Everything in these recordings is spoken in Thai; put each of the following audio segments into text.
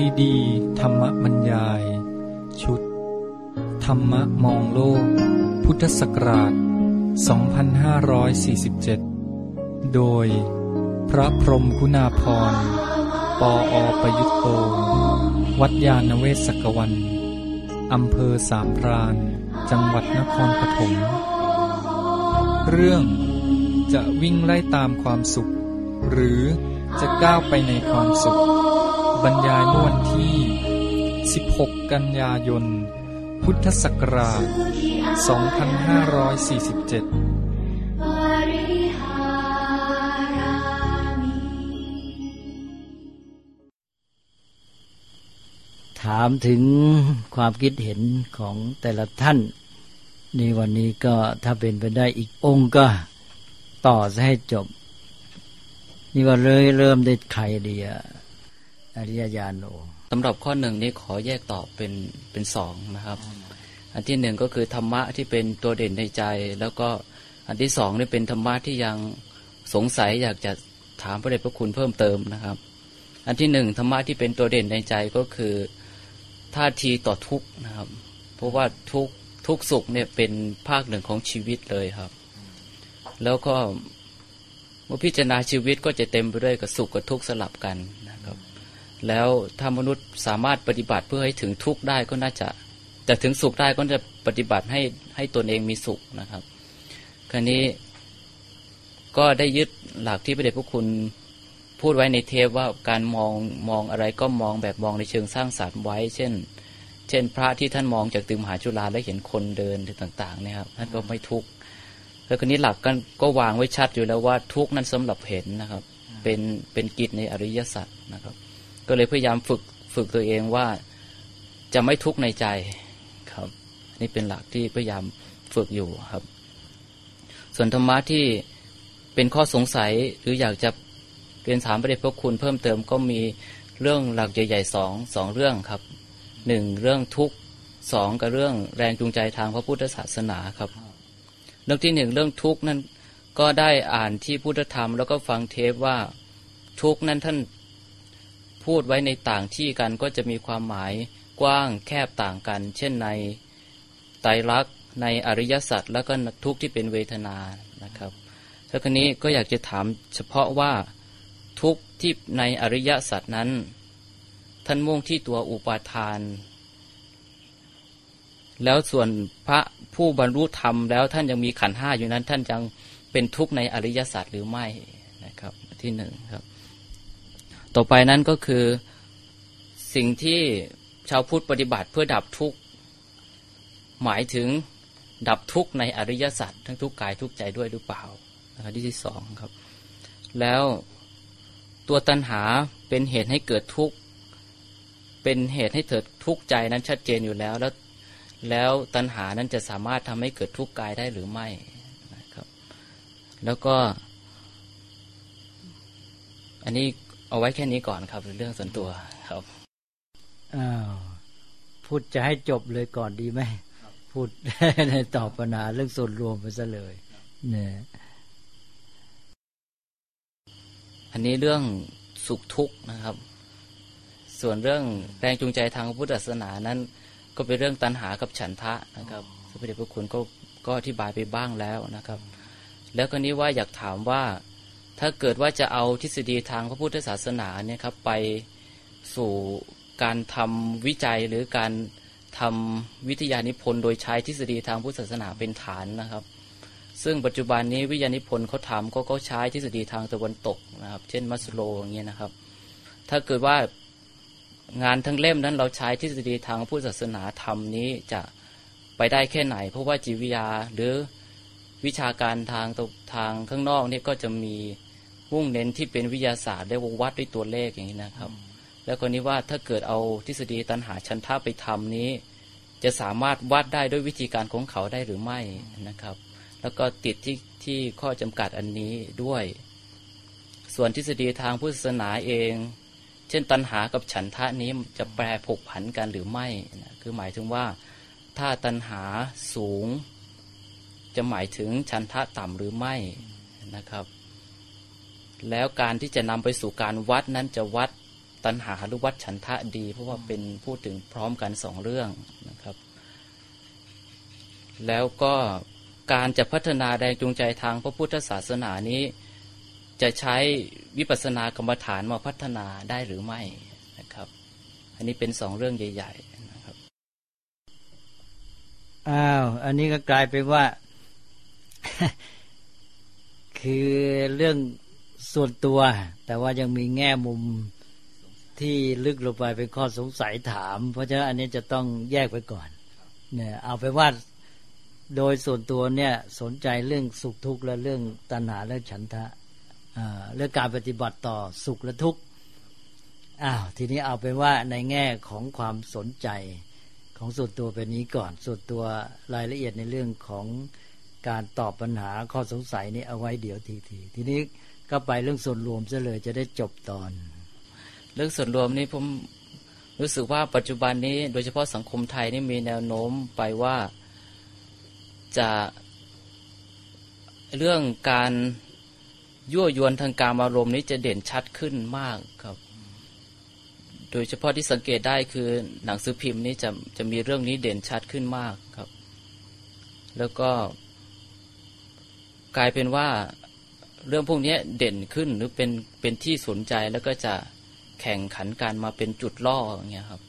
ซีดีธรรมบรรยายชุดธรรมะมองโลกพุทธศักราช2547โดยพระพรหมคุณาภรณ์ปอประยุตโตวัดญาณเวศกวันอำเภอสามพรานจังหวัดนครปฐมเรื่องจะวิ่งไล่ตามความสุขหรือจะก้าวไปในความสุขบรรยายเมื่อวันที่16กันยายนพุทธศักราช2547ถามถึงความคิดเห็นของแต่ละท่านในวันนี้ก็ถ้าเป็นไปได้อีกองค์ก็ต่อให้จบนี่ว่าเลยเริ่มได้ใครดีอริยญาณโนสำหรับข้อหนึ่งนี้ขอแยกตอบเป็นสองนะครับอันที่หนึ่งก็คือธรรมะที่เป็นตัวเด่นในใจแล้วก็อันที่สองนี่เป็นธรรมะที่ยังสงสัยอยากจะถามพระเดชพระคุณเพิ่มเติมนะครับอันที่หนึ่งธรรมะที่เป็นตัวเด่นในใจก็คือท่าทีต่อทุกข์นะครับเพราะว่าทุกสุขเนี่ยเป็นภาคหนึ่งของชีวิตเลยครับแล้วก็เมื่อพิจารณาชีวิตก็จะเต็มไปด้วยกับสุขกับทุกข์สลับกันนะครับแล้วถ้ามนุษย์สามารถปฏิบัติเพื่อให้ถึงทุกข์ได้ก็น่าจะแต่ถึงสุขได้ก็จะปฏิบัติให้ตนเองมีสุขนะครับคราวนี้ก็ได้ยึดหลักที่พระเดชพระคุณพูดไว้ในเทปว่าการมองอะไรก็มองแบบมองในเชิงสร้างสรรค์ไว้เช่นพระที่ท่านมองจากตึกมหาจุฬาและเห็นคนเดินต่างๆเนี่ยครับท่านก็ไม่ทุกข์แล้วคราวนี้หลักก็วางไว้ชัดอยู่แล้วว่าทุกนั้นสำหรับเห็นนะครับเป็นกิจในอริยสัจนะครับก็เลยพยายามฝึกตัวเองว่าจะไม่ทุกข์ในใจครับนี่เป็นหลักที่พยายามฝึกอยู่ครับส่วนธรรมะที่เป็นข้อสงสัยหรืออยากจะเป็นถามพระเดชพระคุณเพิ่มเติมก็มีเรื่องหลักใหญ่ๆสองเรื่องครับหนึ่งเรื่องทุกข์สองกับเรื่องแรงจูงใจทางพระพุทธศาสนาครับเรื่องที่หนึ่งเรื่องทุกข์นั้นก็ได้อ่านที่พุทธธรรมแล้วก็ฟังเทปว่าทุกข์นั้นท่านพูดไว้ในต่างที่กันก็จะมีความหมายกว้างแคบต่างกันเช่นในไตรลักษณ์ในอริยสัจแล้วก็ทุกข์ที่เป็นเวทนานะครับแล้วคราวนี้ก็อยากจะถามเฉพาะว่าทุกข์ที่ในอริยสัจนั้นท่านมุ่งที่ตัวอุปาทานแล้วส่วนพระผู้บรรลุธรรมแล้วท่านยังมีขันธ์5อยู่นั้นท่านยังเป็นทุกข์ในอริยสัจหรือไม่นะครับที่หนึ่งครับต่อไปนั้นก็คือสิ่งที่ชาวพุทธปฏิบัติเพื่อดับทุกข์หมายถึงดับทุกข์ในอริยสัจทั้งทุกข์กายทุกข์ใจด้วยหรือเปล่านะครับที่สองครับแล้วตัวตัณหาเป็นเหตุให้เกิดทุกข์เป็นเหตุให้เกิดทุกข์ใจนั้นชัดเจนอยู่แล้วแล้วตัณหานั้นจะสามารถทำให้เกิดทุกข์กายได้หรือไม่นะครับแล้วก็อันนี้เอาไว้แค่นี้ก่อนครับเรื่องส่วนตัวครับพูดจะให้จบเลยก่อนดีไหมพูดในตอบปัญหาเรื่องส่วนรวมไปซะเลยเนี่ยอันนี้เรื่องสุขทุกข์นะครับส่วนเรื่องแรงจูงใจทางพุทธศาสนานั้นก็เป็นเรื่องตัณหากับฉันทะนะครับพระเดชพระคุณก็อธิบายไปบ้างแล้วนะครับแล้วคราวนี้ว่าอยากถามว่าถ้าเกิดว่าจะเอาทฤษฎีทางพระพุทธศาสนาเนี่ยครับไปสู่การทำวิจัยหรือการทำวิทยานิพนธ์โดยใช้ทฤษฎีทางพุทธศาสนาเป็นฐานนะครับซึ่งปัจจุบันนี้วิทยานิพนธ์เขาทำก็ใช้ทฤษฎีทางตะวันตกนะครับเช่นมัสโลว์อย่างเงี้ยนะครับถ้าเกิดว่างานทั้งเล่มนั้นเราใช้ทฤษฎีทางพุทธศาสนาธรรมนี้จะไปได้แค่ไหนเพราะว่าจิตวิทยาหรือวิชาการทางข้างนอกนี่ก็จะมีมุ่งเน้นที่เป็นวิทยาศาสตร์และวัดด้วยตัวเลขอย่างนี้นะครับแล้วก็นี้ว่าถ้าเกิดเอาทฤษฎีตัณหาฉันทะไปทำนี้จะสามารถวัดได้ด้วยวิธีการของเขาได้หรือไม่นะครับแล้วก็ติดที่ข้อจำกัดอันนี้ด้วยส่วนทฤษฎีทางพุทธศาสนาเองเช่นตัณหากับฉันทะนี้จะแปรผกผันกันหรือไม่นะคือหมายถึงว่าถ้าตัณหาสูงจะหมายถึงฉันทะต่ำหรือไม่นะครับแล้วการที่จะนำไปสู่การวัดนั้นจะวัด ตัณหาหรือวัฏฉันทะดีเพราะว่าเป็นพูดถึงพร้อมกันสองเรื่องนะครับแล้วก็การจะพัฒนาแรงจูงใจทางพระพุทธศาสนานี้จะใช้วิปัสสนากรรมฐานมาพัฒนาได้หรือไม่นะครับอันนี้เป็นสองเรื่องใหญ่ๆนะครับอันนี้ก็กลายเป็นว่า คือเรื่องส่วนตัวแต่ว่ายังมีแง่มุมที่ลึกลงไปเป็นข้อสงสัยถามเพราะฉะนั้นอันนี้จะต้องแยกไปก่อนเนี่ยเอาไปว่าโดยส่วนตัวเนี่ยสนใจเรื่องสุขทุกข์และเรื่องตัณหาและฉันทะเรื่องการปฏิบัติต่อสุขและทุกข์ทีนี้เอาไปว่าในแง่ของความสนใจของส่วนตัวเป็นนี้ก่อนส่วนตัวรายละเอียดในเรื่องของการตอบปัญหาข้อสงสัยนี่เอาไว้เดี๋ยวทีนี้ก็ไปเรื่องส่วนรวมซะเลยจะได้จบตอนเรื่องส่วนรวมนี้ผมรู้สึกว่าปัจจุบันนี้โดยเฉพาะสังคมไทยนี่มีแนวโน้มไปว่าจะเรื่องการยั่วยวนทางกามอารมณ์นี้จะเด่นชัดขึ้นมากครับโดยเฉพาะที่สังเกตได้คือหนังสือพิมพ์นี้จะมีเรื่องนี้เด่นชัดขึ้นมากครับแล้วก็กลายเป็นว่าเรื่องพวกนี้เด่นขึ้นหรือเป็นที่สนใจแล้วก็จะแข่งขันกันมาเป็นจุดล่ออย่างเงี้ยครับ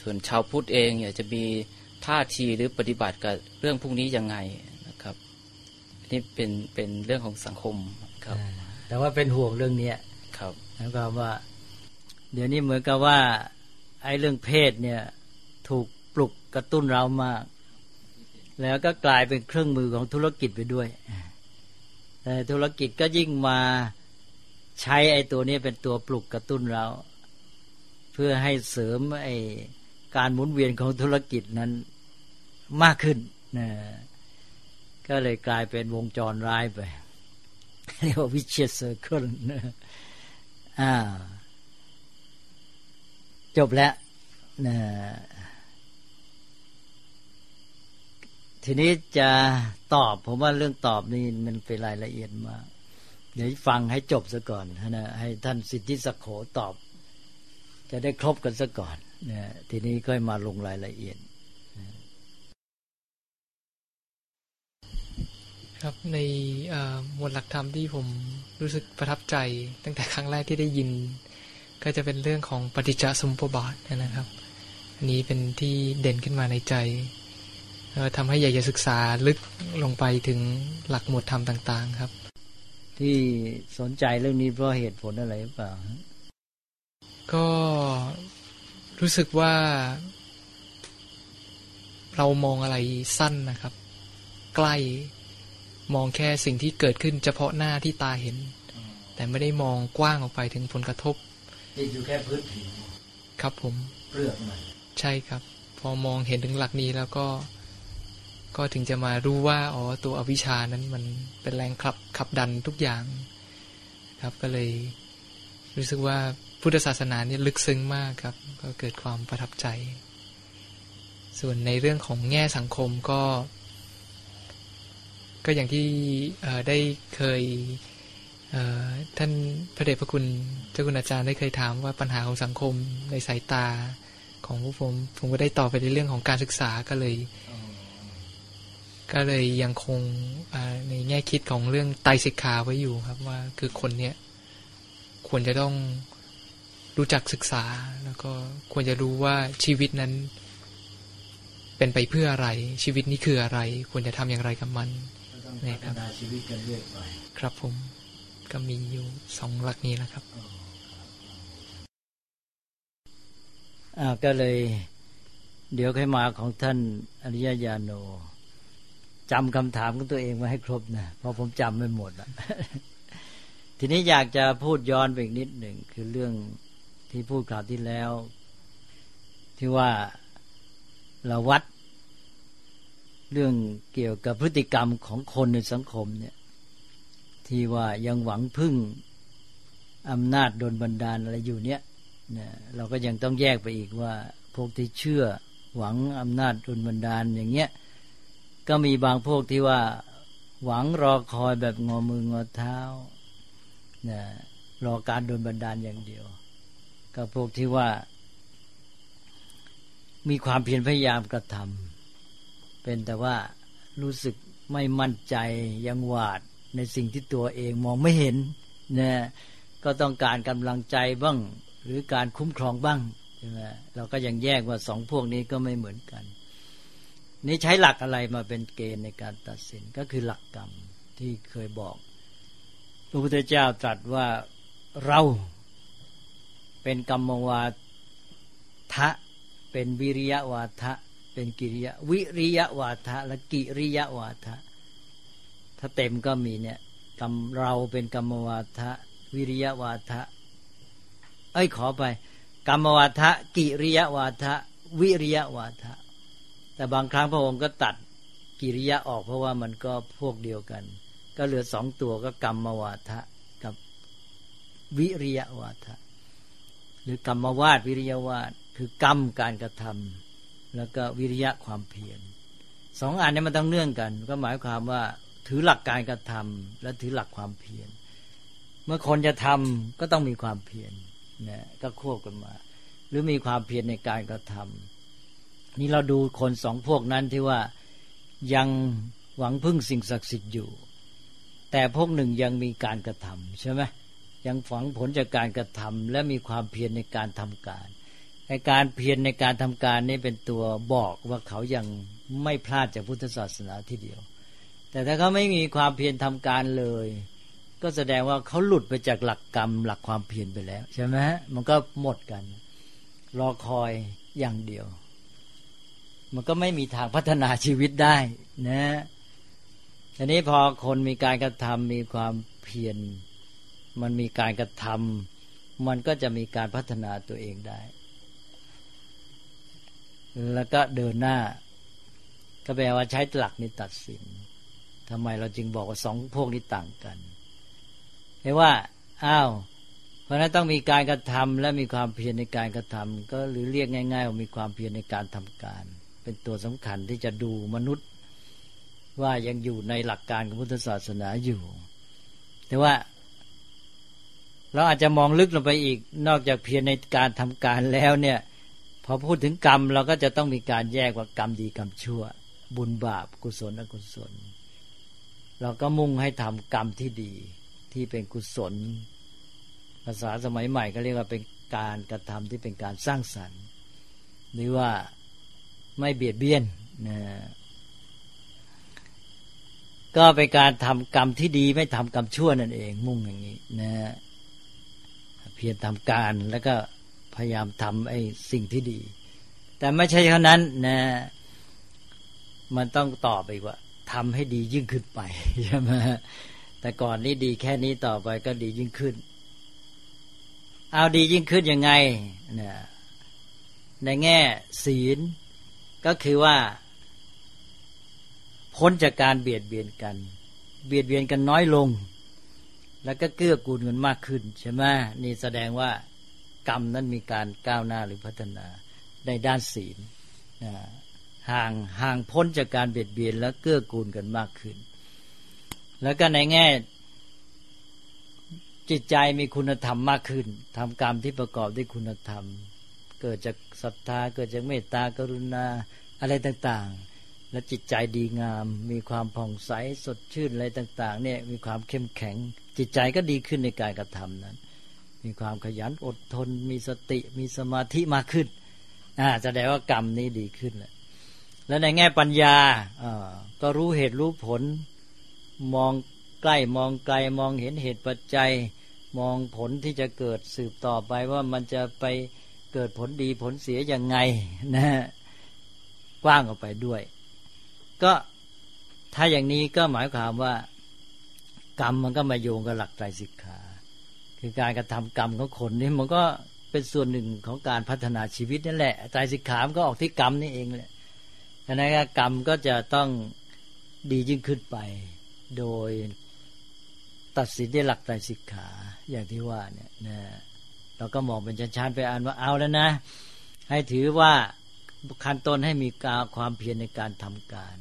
ส่วนชาวพุทธเองเนี่ยจะมีท่าทีหรือปฏิบัติกับเรื่องพวกนี้ยังไงนะครับนี่เป็นเรื่องของสังคมครับแต่ว่าเป็นห่วงเรื่องนี้ครับแล้วก็ว่าเดี๋ยวนี้เหมือนกับว่าไอ้เรื่องเพศเนี่ยถูกปลุกกระตุ้นเรามากแล้วก็กลายเป็นเครื่องมือของธุรกิจไปด้วยแต่ธุรกิจก็ยิ่งมาใช้ไอ้ตัวนี้เป็นตัวปลุกกระตุ้นเราเพื่อให้เสริมไอ้การหมุนเวียนของธุรกิจนั้นมากขึ้นนะก็เลยกลายเป็นวงจรร้ายไปเรียกว่า vicious circle นะจบแล้วนะทีนี้จะตอบผมว่าเรื่องตอบนี่มันเป็นรายละเอียดมากเดี๋ยวฟังให้จบซะก่อนนะให้ท่านสิทธิสักโขตอบจะได้ครบกันซะก่อนนะทีนี้ค่อยมาลงรายละเอียดครับในมวลหลักธรรมที่ผมรู้สึกประทับใจตั้งแต่ครั้งแรกที่ได้ยินก็จะเป็นเรื่องของปฏิจจสมุปบาทนะครับอันนี้เป็นที่เด่นขึ้นมาในใจทำให้อยากจะศึกษาลึกลงไปถึงหลักหมวดธรรมต่างๆครับที่สนใจเรื่องนี้เพราะเหตุผลอะไรหรือเปล่าก็รู้สึกว่าเรามองอะไรสั้นนะครับใกล้มองแค่สิ่งที่เกิดขึ้นเฉพาะหน้าที่ตาเห็นแต่ไม่ได้มองกว้างออกไปถึงผลกระทบนี่อยู่แค่พื้นผิวครับผมเปลือกมันใช่ครับพอมองเห็นถึงหลักนี้แล้วก็ถึงจะมารู้ว่าอ๋อตัวอวิชชานั้นมันเป็นแรงขับดันทุกอย่างครับก็เลยรู้สึกว่าพุทธศาสนาเนี่ยลึกซึ้งมากครับก็เกิดความประทับใจส่วนในเรื่องของแง่สังคมก็อย่างที่ได้เคยท่านพระเดชพระคุณเจ้าคุณอาจารย์ได้เคยถามว่าปัญหาของสังคมในสายตาของพวกผมก็ได้ตอบไปในเรื่องของการศึกษาก็เลยยังคงในแง่คิดของเรื่องไตรสิกขาไว้อยู่ครับว่าคือคนเนี้ยควรจะต้องรู้จักศึกษาแล้วก็ควรจะรู้ว่าชีวิตนั้นเป็นไปเพื่ออะไรชีวิตนี้คืออะไรควรจะทำอย่างไรกับมันเนี่ยครับชีวิตกันเรื่อยไปครับผมก็มีอยู่สองหลักนี้นะครับก็เลยเดี๋ยวให้มาของท่านอริยญาโนจำคำถามของตัวเองมาให้ครบนะเพราะผมจำไม่หมดอ่ะ ทีนี้อยากจะพูดย้อนไปอีกนิดหนึ่งคือเรื่องที่พูดคราวที่แล้วที่ว่าเราวัดเรื่องเกี่ยวกับพฤติกรรมของคนในสังคมเนี่ยที่ว่ายังหวังพึ่งอำนาจดลบันดาลอะไรอยู่เนี่ยเราก็ยังต้องแยกไปอีกว่าพวกที่เชื่อหวังอำนาจดลบันดาลอย่างเงี้ยก็มีบางพวกที่ว่าหวังรอคอยแบบงอมืองอเท้ารอการโดนบันดาลอย่างเดียว ก็พวกที่ว่ามีความเพียรพยายามกระทำเป็นแต่ว่ารู้สึกไม่มั่นใจยังหวาดในสิ่งที่ตัวเองมองไม่เห็นนะก็ต้องการกำลังใจบ้างหรือการคุ้มครองบ้างใช่ไหมเราก็ยังแยกว่าสองพวกนี้ก็ไม่เหมือนกันนี่ใช้หลักอะไรมาเป็นเกณฑ์ในการตัดสินก็คือหลักกรรมที่เคยบอกพระพุทธเจ้าตรัสว่าเราเป็นกรรมวาทะเป็นวิริยวาทะเป็นกิริยะวิริยวาทะและกิริยวาทะถ้าเต็มก็มีเนี่ยกรรมเราเป็นกรรมวาทะวิริยวาทะกรรมวาทะกิริยวาทะวิริยวาทะแต่บางครั้งพระองค์ก็ตัดกิริยะออกเพราะว่ามันก็พวกเดียวกันก็เหลือสองตัวก็กรรมวาทะกับวิริยวาทะหรือกรรมวาทวิริยวาทคือกรรมการกระทำแล้วก็วิริยะความเพียรสองอันนี้มันต้องเนื่องกันก็หมายความว่าถือหลักการกระทำและถือหลักความเพียรเมื่อคนจะทำก็ต้องมีความเพียรนะก็ควบกันมาหรือมีความเพียรในการกระทำนี่เราดูคนสองพวกนั้นที่ว่ายังหวังพึ่งสิ่งศักดิ์สิทธิ์อยู่แต่พวกหนึ่งยังมีการกระทำใช่ไหมยังฝังผลจากการกระทำและมีความเพียรในการทำการในการเพียรในการทำการนี่เป็นตัวบอกว่าเขายังไม่พลาดจากพุทธศาสนาทีเดียวแต่ถ้าเขาไม่มีความเพียรทำการเลยก็แสดงว่าเขาหลุดไปจากหลักกรรมหลักความเพียรไปแล้วใช่ไหมมันก็หมดกันรอคอยอย่างเดียวมันก็ไม่มีทางพัฒนาชีวิตได้นะทีนี้พอคนมีการกระทำมีความเพียรมันมีการกระทำมันก็จะมีการพัฒนาตัวเองได้แล้วก็เดินหน้าก็แปลว่าใช้หลักนี้ตัดสินทำไมเราจึงบอกว่าสองพวกนี้ต่างกันเห็นว่าเพราะนั้นต้องมีการกระทำและมีความเพียรในการกระทำก็หรือเรียกง่ายๆว่ามีความเพียรในการทำการเป็นตัวสำคัญที่จะดูมนุษย์ว่ายังอยู่ในหลักการของพุทธศาสนาอยู่แต่ว่าเราอาจจะมองลึกลงไปอีกนอกจากเพียรในการทำการแล้วเนี่ยพอพูดถึงกรรมเราก็จะต้องมีการแยกว่ากรรมดีกรรมชั่วบุญบาปกุศลอกุศลเราก็มุ่งให้ทำกรรมที่ดีที่เป็นกุศลภาษาสมัยใหม่ก็เรียกว่าเป็นการกระทำที่เป็นการสร้างสรรค์หรือว่าไม่เบียดเบียนนะก็เป็นการทำกรรมที่ดีไม่ทำกรรมชั่วนั่นเองมุ่งอย่างนี้นะเพียรทำการแล้วก็พยายามทำไอ้สิ่งที่ดีแต่ไม่ใช่เท่านั้นนะมันต้องต่อไปว่าทำให้ดียิ่งขึ้นไปใช่ไหมแต่ก่อนนี้ดีแค่นี้ต่อไปก็ดียิ่งขึ้นเอาดียิ่งขึ้นยังไงนะในแง่ศีลก็คือว่าพ้นจากการเบียดเบียนกันเบียดเบียนกันน้อยลงแล้วก็เกื้อกูลกันมากขึ้นใช่ไหมนี่แสดงว่ากรรมนั้นมีการก้าวหน้าหรือพัฒนาในด้านศีลห่างพ้นจากการเบียดเบียนและเกื้อกูลกันมากขึ้นแล้วก็ในแง่จิตใจมีคุณธรรมมากขึ้นทำกรรมที่ประกอบด้วยคุณธรรมเกิดจากศรัทธาเกิดจากเมตตากรุณาอะไรต่างๆและจิตใจดีงามมีความผ่องใสสดชื่นอะไรต่างๆเนี่ยมีความเข้มแข็งจิตใจก็ดีขึ้นในการกระทำนั้นมีความขยันอดทนมีสติมีสมาธิมากขึ้นแสดงว่ากรรมนี้ดีขึ้นแล้วและในแง่ปัญญาก็รู้เหตุรู้ผลมองใกล้มองไกลมองเห็นเหตุปัจจัยมองผลที่จะเกิดสืบต่อไปว่ามันจะไปเกิดผลดีผลเสียยังไงนะกว้างออกไปด้วยก็ถ้าอย่างนี้ก็หมายความว่ากรรมมันก็มาโยงกับหลักไตรสิกขาคือการกระทำกรรมของคนนี่มันก็เป็นส่วนหนึ่งของการพัฒนาชีวิตนั่นแหละไตรสิกขามันก็ออกที่กรรมนี่เองแหละฉะนั้นกรรมก็จะต้องดียิ่งขึ้นไปโดยตัดสินด้วยหลักไตรสิกขาอย่างที่ว่าเนี่ยนะเราก็มองเป็นชั้นๆไปอ่านว่าเอาแล้วนะให้ถือว่าขั้นต้นให้มีความเพียรในการทำการ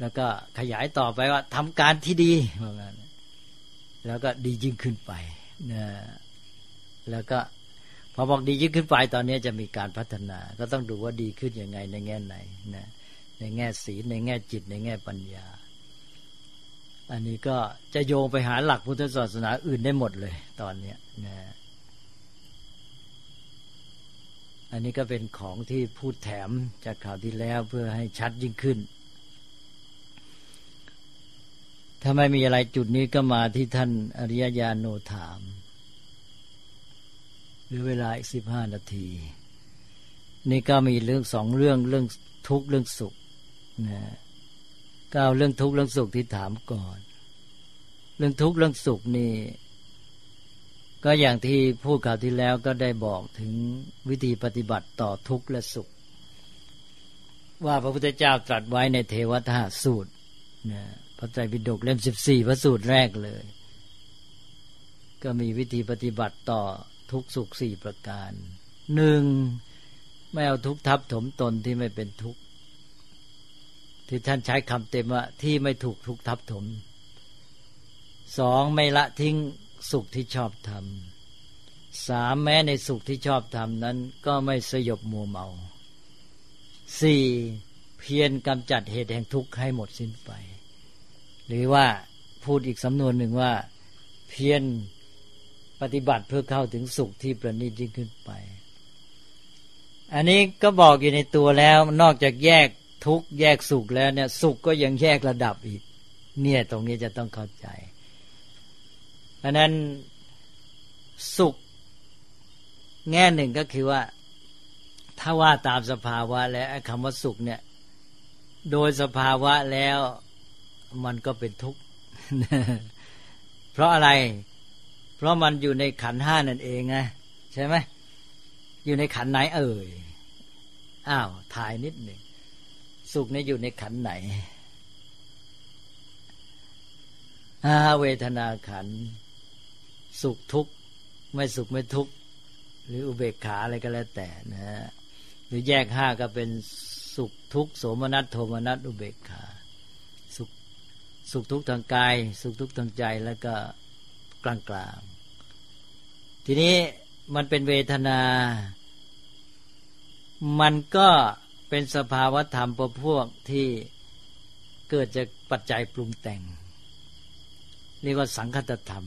แล้วก็ขยายต่อไปว่าทำการที่ดีแล้วก็ดียิ่งขึ้นไปนะแล้วก็ พอบอกดียิ่งขึ้นไปตอนนี้จะมีการพัฒนาก็ต้องดูว่าดีขึ้นยังไงในแง่ไหนนะในแง่ศีลในแง่จิตในแง่ปัญญาอันนี้ก็จะโยงไปหาหลักพุทธศาสนาอื่นได้หมดเลยตอนนี้นะอันนี้ก็เป็นของที่พูดแถมจากข่าวที่แล้วเพื่อให้ชัดยิ่งขึ้นถ้าไม่มีอะไรจุดนี้ก็มาที่ท่านอริยญาณโนถามหรือเวลาอีก15นาทีนี่ก็มีเรื่อง2เรื่องทุกข์เรื่องสุขนะก็เอาเรื่องทุกข์เรื่องสุขที่ถามก่อนเรื่องทุกข์เรื่องสุขนี่ก็อย่างที่พูดข่าวที่แล้วก็ได้บอกถึงวิธีปฏิบัติต่อทุกข์และสุขว่าพระพุทธเจ้าตรัสไว้ในเทวทหสูตรนะพระไตรปิฎกเล่ม14พระสูตรแรกเลยก็มีวิธีปฏิบัติต่อทุกข์สุข4ประการ1ไม่เอาทุกข์ทับถมตนที่ไม่เป็นทุกข์ที่ท่านใช้คำเต็มว่าที่ไม่ถูกทุกข์ทับถม2ไม่ละทิ้งสุขที่ชอบทำ3แม้ในสุขที่ชอบทำนั้นก็ไม่สยบมัวเมา4เพียรกำจัดเหตุแห่งทุกข์ให้หมดสิ้นไปหรือว่าพูดอีกสำนวนหนึ่งว่าเพียรปฏิบัติเพื่อเข้าถึงสุขที่ประณีตยิ่งขึ้นไปอันนี้ก็บอกอยู่ในตัวแล้วนอกจากแยกทุกข์แยกสุขแล้วเนี่ยสุขก็ยังแยกระดับอีกเนี่ยตรงนี้จะต้องเข้าใจเพราะนั้นสุขแง่หนึ่งก็คือว่าถ้าว่าตามสภาวะแล้วคำว่าสุขเนี่ยโดยสภาวะแล้วมันก็เป็นทุกข์ เพราะอะไรเพราะมันอยู่ในขันธ์ห้านั่นเองไงใช่ไหมอยู่ในขันธ์ไหนเอ่ยอ้าวถ่ายนิดหนึ่งสุขเนี่ยอยู่ในขันธ์ไหนเวทนาขันธ์สุขทุกข์ไม่สุขไม่ทุกข์หรืออุเบกขาอะไรก็แล้วแต่นะฮะหรือแยกห้าก็เป็นสุขทุกข์โสมนัสโทมนัสอุเบกขาสุขทุกข์ทางกายสุขทุกข์ทางใจแล้วก็กลางๆทีนี้มันเป็นเวทนามันก็เป็นสภาวะธรรมประพวกที่เกิดจากปัจจัยปรุงแต่งเรียกว่าสังคตธรรม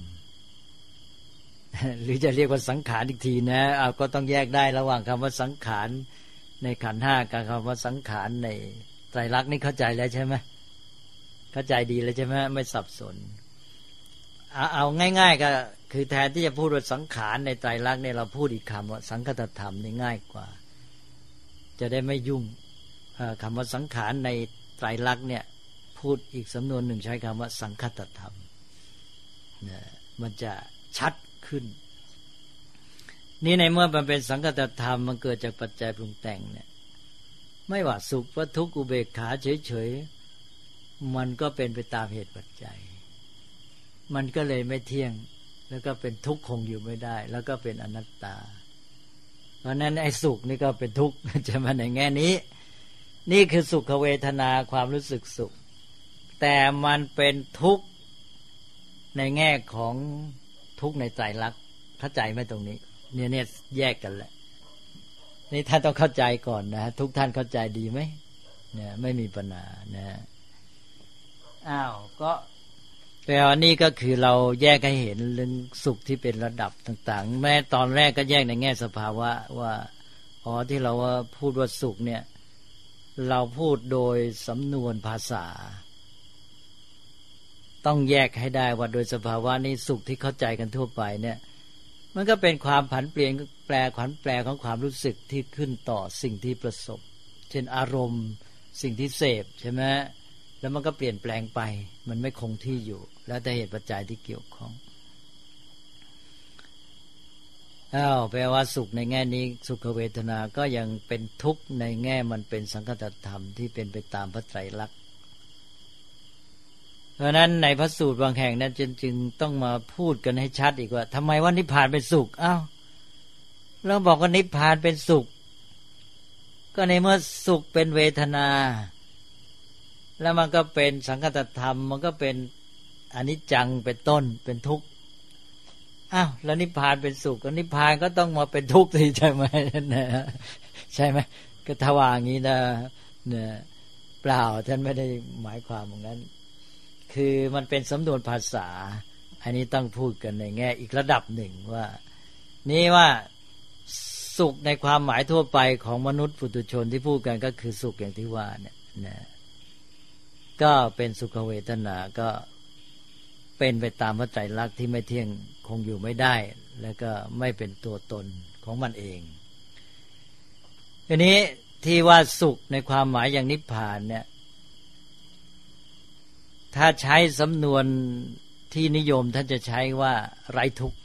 หรือจะเรียกว่าสังขารอีกทีนะเอาก็ต้องแยกได้ระหว่างคำว่าสังขารในขันธ์ห้ากับคำว่าสังขารในไตรลักษณ์นี่เข้าใจแล้วใช่ไหมเข้าใจดีแล้วใช่ไหมไม่สับสนเอาง่ายๆก็คือแทนที่จะพูดว่าสังขารในไตรลักษณ์เนี่ยเราพูดอีกคำว่าสังคตธรรมนี่ง่ายกว่าจะได้ไม่ยุ่งคำว่าสังขารในไตรลักษณ์เนี่ยพูดอีกสำนวนหนึ่งใช้คำว่าสังคตธรรมมันจะชัดขึ้นนี่ในเมื่อมันเป็นสังคตธรรมมันเกิดจากปัจจัยปรุงแต่งเนี่ยไม่ว่าสุขว่าทุกข์อุเบกขาเฉยๆมันก็เป็นไปตามเหตุปัจจัยมันก็เลยไม่เที่ยงแล้วก็เป็นทุกข์คงอยู่ไม่ได้แล้วก็เป็นอนัตตาเพราะนั้นไอ้สุขนี่ก็เป็นทุกข์จะมาในแง่นี้นี่คือสุขเวทนาความรู้สึกสุขแต่มันเป็นทุกข์ในแง่ของทุกข์ในไตรลักษณ์เข้าใจไหมตรงนี้เนี่ยแยกกันแหละนี่ท่านต้องเข้าใจก่อนนะทุกท่านเข้าใจดีไหมเนี่ยไม่มีปัญหานะอ้าวก็แปลว่านี่ก็คือเราแยกให้เห็นเรื่องสุขที่เป็นระดับต่างๆแม้ตอนแรกก็แยกในแง่สภาวะว่าอ๋อที่เราว่าพูดว่าสุขเนี่ยเราพูดโดยสำนวนภาษาต้องแยกให้ได้ว่าโดยสภาวะนี้สุขที่เข้าใจกันทั่วไปเนี่ยมันก็เป็นความผันเปลี่ยนแปรขวัญแปรของความรู้สึกที่ขึ้นต่อสิ่งที่ประสบเช่นอารมณ์สิ่งที่เสพใช่ไหมแล้วมันก็เปลี่ยนแปลงไปมันไม่คงที่อยู่แล้วแต่เหตุปัจจัยที่เกี่ยวข้องแปลว่าสุขในแง่นี้สุขเวทนาก็ยังเป็นทุกข์ในแง่มันเป็นสังคตธรรมที่เป็นไปตามพระไตรลักษณ์เพราะนั้นในพระสูตรบางแห่งนั้นจึงต้องมาพูดกันให้ชัดอีกว่าทำไมว่านิพพานเป็นสุขเราบอกว่านิพพานเป็นสุขก็ในเมื่อสุขเป็นเวทนาแล้วมันก็เป็นสังคตธรรมมันก็เป็นอนิจจังเป็นต้นเป็นทุกข์ อ้าวแล้วนิพพานเป็นสุขแล้วนิพพานก็ต้องมาเป็นทุกข์สิใช่ไหมนะใช่ไหมก็ทว่าอย่างนี้นะเนี่ยเปล่าท่านไม่ได้หมายความอย่างนั้นคือมันเป็นสำนวนภาษาอันนี้ต้องพูดกันในแง่อีกระดับหนึ่งว่านี่ว่าสุขในความหมายทั่วไปของมนุษย์ปุถุชนที่พูดกันก็คือสุขอย่างที่ว่าเนี่ยนะก็เป็นสุขเวทนาก็เป็นไปตามพระไตรลักษณ์ที่ไม่เที่ยงคงอยู่ไม่ได้แล้วก็ไม่เป็นตัวตนของมันเองทีนี้ที่ว่าสุขในความหมายอย่างนิพพานเนี่ยถ้าใช้สำนวนที่นิยมท่านจะใช้ว่าไร้ทุกข์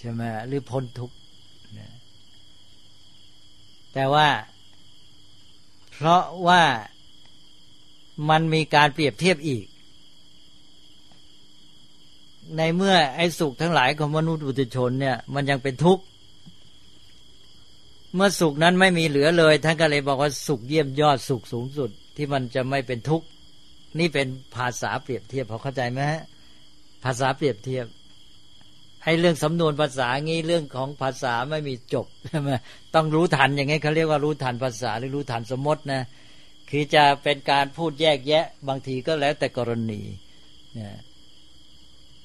ใช่ไหมหรือพ้นทุกข์แต่ว่าเพราะว่ามันมีการเปรียบเทียบอีกในเมื่อไอ้สุขทั้งหลายของมนุษย์ปุถุชนเนี่ยมันยังเป็นทุกข์เมื่อสุขนั้นไม่มีเหลือเลยท่านก็เลยบอกว่าสุขเยี่ยมยอดสุขสูงสุดที่มันจะไม่เป็นทุกข์นี่เป็นภาษาเปรียบเทียบพอเข้าใจไหมฮะภาษาเปรียบเทียบให้เรื่องสำนวนภาษางี้เรื่องของภาษาไม่มีจบใช่ไหมต้องรู้ทันอย่างงี้เขาเรียกว่ารู้ทันภาษาหรือรู้ทันสมมตินะคือจะเป็นการพูดแยกแยะบางทีก็แล้วแต่กรณีนะ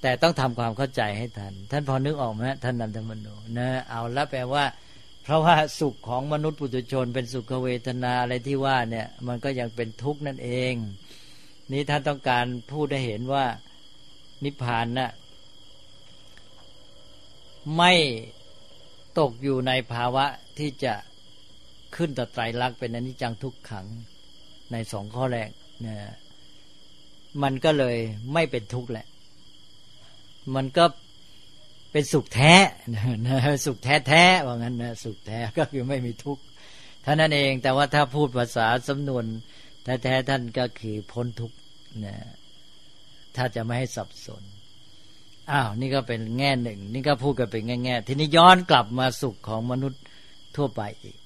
แต่ต้องทำความเข้าใจให้ทันท่านพอนึกออกไหมท่านนันทมโนนะเอาละแปลว่าเพราะว่าสุขของมนุษย์ปุถุชนเป็นสุขเวทนาอะไรที่ว่าเนี่ยมันก็ยังเป็นทุกข์นั่นเองนี่ท่านต้องการพูดให้เห็นว่านิพพานน่ะไม่ตกอยู่ในภาวะที่จะขึ้นต่อไตรลักษณ์เป็นอนิจจังทุกขังในสองข้อแรกนะมันก็เลยไม่เป็นทุกข์แหละมันก็เป็นสุขแท้สุขแท้แท้ว่างั้นนะสุขแท้ก็คือไม่มีทุกข์เท่านั้นเองแต่ว่าถ้าพูดภาษาสำนวนแท้แท้ท่านก็คือพ้นทุกข์นะถ้าจะไม่ให้สับสนอ้าวนี่ก็เป็นแง่หนึ่งนี่ก็พูดกันเป็นแง่ๆทีนี้ย้อนกลับมาสุขของมนุษย์ทั่วไปอีก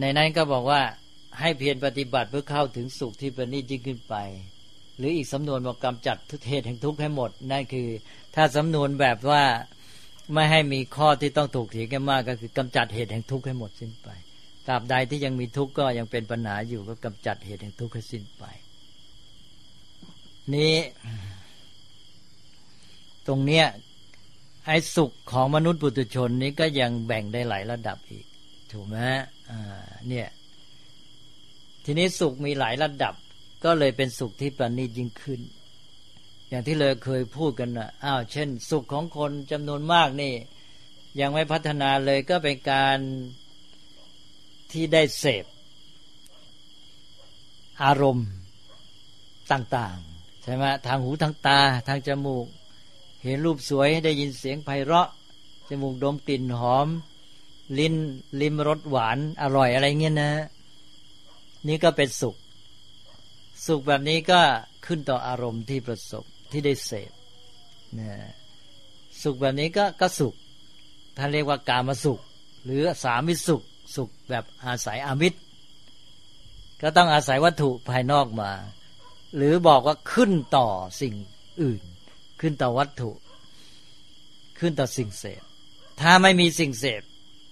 ในนั้นก็บอกว่าให้เพียรปฏิบัติเพื่อเข้าถึงสุขที่ประณีตยิ่งขึ้นไปหรืออีกสำนวนบอกกำจัดทุกเหตุแห่งทุกข์ให้หมดนั่นคือถ้าสำนวนแบบว่าไม่ให้มีข้อที่ต้องถูกเถียงกันมากก็คือกำจัดเหตุแห่งทุกข์ให้หมดสิ้นไปตราบใดที่ยังมีทุกข์ก็ยังเป็นปัญหาอยู่ก็กำจัดเหตุแห่งทุกข์ให้สิ้นไปนี้ตรงเนี้ยไอ้สุขของมนุษย์ปุถุชนนี้ก็ยังแบ่งได้หลายระดับอีกถูกไหมเนี่ยทีนี้สุขมีหลายระดับก็เลยเป็นสุขที่ประณีตยิ่งขึ้นอย่างที่เลยเคยพูดกันนะอ้าวเช่นสุขของคนจำนวนมากนี่ยังไม่พัฒนาเลยก็เป็นการที่ได้เสพอารมณ์ต่างๆใช่ไหมทางหูทางตาทางจมูกเห็นรูปสวยให้ได้ยินเสียงไพเราะจมูกดมกลิ่นหอมลิ้นลิ้มรสหวานอร่อยอะไรเงี้ยนะนี่ก็เป็นสุขสุขแบบนี้ก็ขึ้นต่ออารมณ์ที่ประสบที่ได้เสพนะสุขแบบนี้ก็สุขท่านเรียกว่ากามสุขหรือสามิสุขสุขแบบอาศัยอามิตรก็ต้องอาศัยวัตถุภายนอกมาหรือบอกว่าขึ้นต่อสิ่งอื่นขึ้นต่อวัตถุขึ้นต่อสิ่งเสพถ้าไม่มีสิ่งเสพ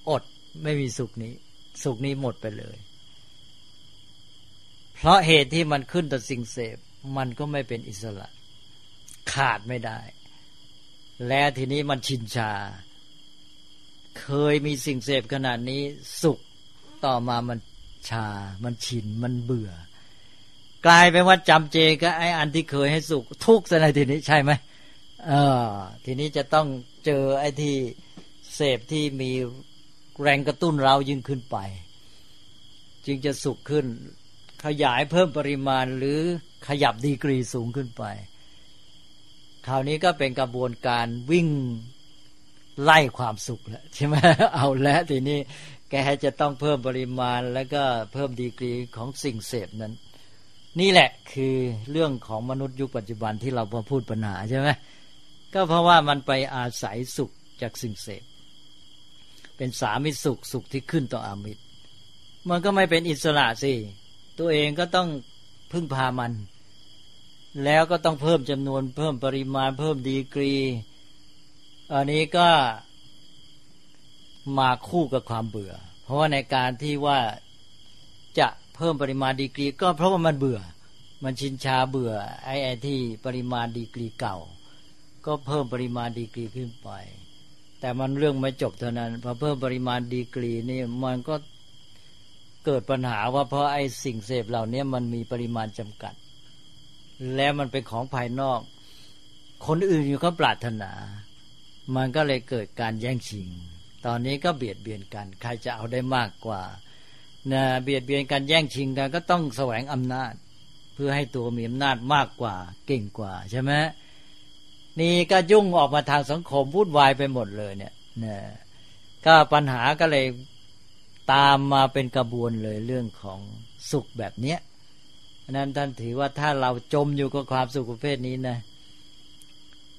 อดไม่มีสุขนี้สุขนี้หมดไปเลยเพราะเหตุที่มันขึ้นต่อสิ่งเสพมันก็ไม่เป็นอิสระขาดไม่ได้และทีนี้มันชินชาเคยมีสิ่งเสพขนาดนี้สุขต่อมามันชามันชินมันเบื่อกลายเป็นว่าจำเจก็ไอ้อันที่เคยให้สุขทุกข์ซะในทีนี้ใช่ไหมทีนี้จะต้องเจอไอ้ที่เสพที่มีแรงกระตุ้นเรายิ่งขึ้นไปจึงจะสุขขึ้นขยายเพิ่มปริมาณหรือขยับดีกรีสูงขึ้นไปคราวนี้ก็เป็นกระบวนการวิ่งไล่ความสุขแล้วใช่ไหมเอาแล้วทีนี้แกจะต้องเพิ่มปริมาณแล้วก็เพิ่มดีกรีของสิ่งเสพนั้นนี่แหละคือเรื่องของมนุษย์ยุคปัจจุบันที่เราพอพูดปัญหาใช่ไหมก็เพราะว่ามันไปอาศัยสุขจากสิ่งเสพเป็นสามิสุขสุขที่ขึ้นต่ออามิตรมันก็ไม่เป็นอิสระสิตัวเองก็ต้องพึ่งพามัน แล้วก็ต้องเพิ่มจำนวนเพิ่มปริมาณเพิ่มดีกรีอันนี้ก็มาคู่กับความเบื่อเพราะว่าในการที่ว่าจะเพิ่มปริมาณดีกรีก็เพราะว่ามันเบื่อมันชินชาเบื่อไอ้ที่ปริมาณดีกรีเก่าก็เพิ่มปริมาณดีกรีขึ้นไปแต่มันเรื่องไม่จบเท่านั้นพอเพิ่มปริมาณดีกรีนี่มันก็เกิดปัญหาว่าเพราะไอ้สิ่งเสพเหล่านี้มันมีปริมาณจำกัดและมันเป็นของภายนอกคนอื่นอยู่ก็ปรารถนามันก็เลยเกิดการแย่งชิงตอนนี้ก็เบียดเบียนกันใครจะเอาได้มากกว่านะเบียดเบียนกันแย่งชิงกันก็ต้องแสวงอำนาจเพื่อให้ตัวมีอำนาจมากกว่าเก่งกว่าใช่ไหมนี่ก็ยุ่งออกมาทางสังคมวุ่นวายไปหมดเลยเนี่ยนะก็ปัญหาก็เลยตามมาเป็นกระบวนเลยเรื่องของสุขแบบเนี้ยนั้นท่านถือว่าถ้าเราจมอยู่กับความสุขประเภทนี้นะ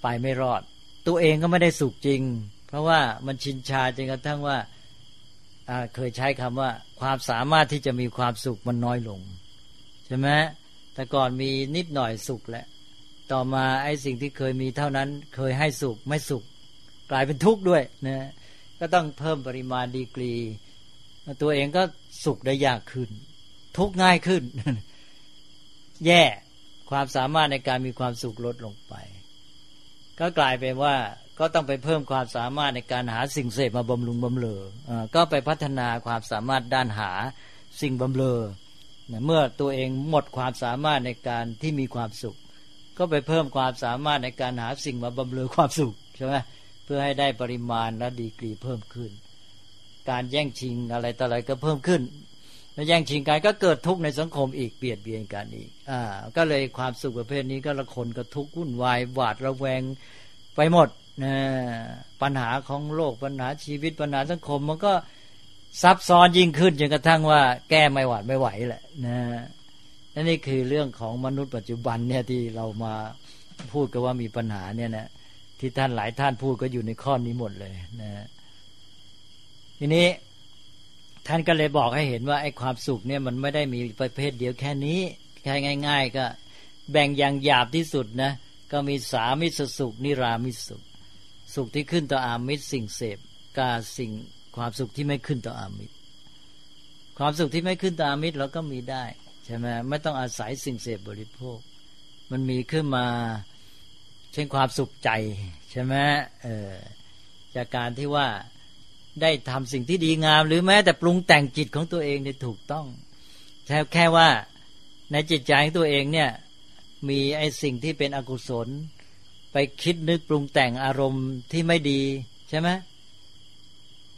ไปไม่รอดตัวเองก็ไม่ได้สุขจริงเพราะว่ามันชินชาจนกระทั่งว่าเคยใช้คำว่าความสามารถที่จะมีความสุขมันน้อยลงใช่ไหมแต่ก่อนมีนิดหน่อยสุขแหละต่อมาไอ้สิ่งที่เคยมีเท่านั้นเคยให้สุขไม่สุขกลายเป็นทุกข์ด้วยนะก็ต้องเพิ่มปริมาณดีกรีตัวเองก็สุขได้ยากขึ้นทุกข์ง่ายขึ้นแย่ ความสามารถในการมีความสุขลดลงไปก็กลายเป็นว่าก็ต้องไปเพิ่มความสามารถในการหาสิ่งเสพมาบำรุงบำเรอก็ไปพัฒนาความสามารถด้านหาสิ่งบำเรอเมื่อตัวเองหมดความสามารถในการที่มีความสุขก็ไปเพิ่มความสามารถในการหาสิ่งมาบำเรอความสุขใช่ไหมเพื่อให้ได้ปริมาณและดีกรีเพิ่มขึ้นการแย่งชิงอะไรต่ออะไรก็เพิ่มขึ้นแล้วแย่งชิงกันก็เกิดทุกข์ในสังคมอีกเบียดเบียนกันอีกก็เลยความสุขประเภทนี้ก็ละคนก็ทุกข์วุ่นวายหวาดระแวงไปหมดปัญหาของโลกปัญหาชีวิตปัญหาสังคมมันก็ซับซ้อนยิ่งขึ้นจนกระทั่งว่าแก้ไม่หวาดไม่ไหวแหละนะนั่นนี่คือเรื่องของมนุษย์ปัจจุบันเนี่ยที่เรามาพูดกันว่ามีปัญหาเนี่ยนะที่ท่านหลายท่านพูดก็อยู่ในข้อนี้หมดเลยนะทีนี้ท่านก็เลยบอกให้เห็นว่าไอ้ความสุขเนี่ยมันไม่ได้มีประเภทเดียวแค่นี้แค่ง่ายๆก็แบ่งอย่างหยาบที่สุดนะก็มีสามิสสุขนิรามิสสุขสุขที่ขึ้นต่ออามิสสิ่งเสพกาสิ่งความสุขที่ไม่ขึ้นต่ออามิสความสุขที่ไม่ขึ้นต่ออามิสเราก็มีได้ใช่ไหมไม่ต้องอาศัยสิ่งเสพบริโภคมันมีขึ้นมาเช่นความสุขใจใช่ไหมจากการที่ว่าได้ทำสิ่งที่ดีงามหรือแม้แต่ปรุงแต่งจิตของตัวเองเนี่ยถูกต้องแค่ว่าในจิตใจของตัวเองเนี่ยมีไอ้สิ่งที่เป็นอกุศลไปคิดนึกปรุงแต่งอารมณ์ที่ไม่ดีใช่ไหม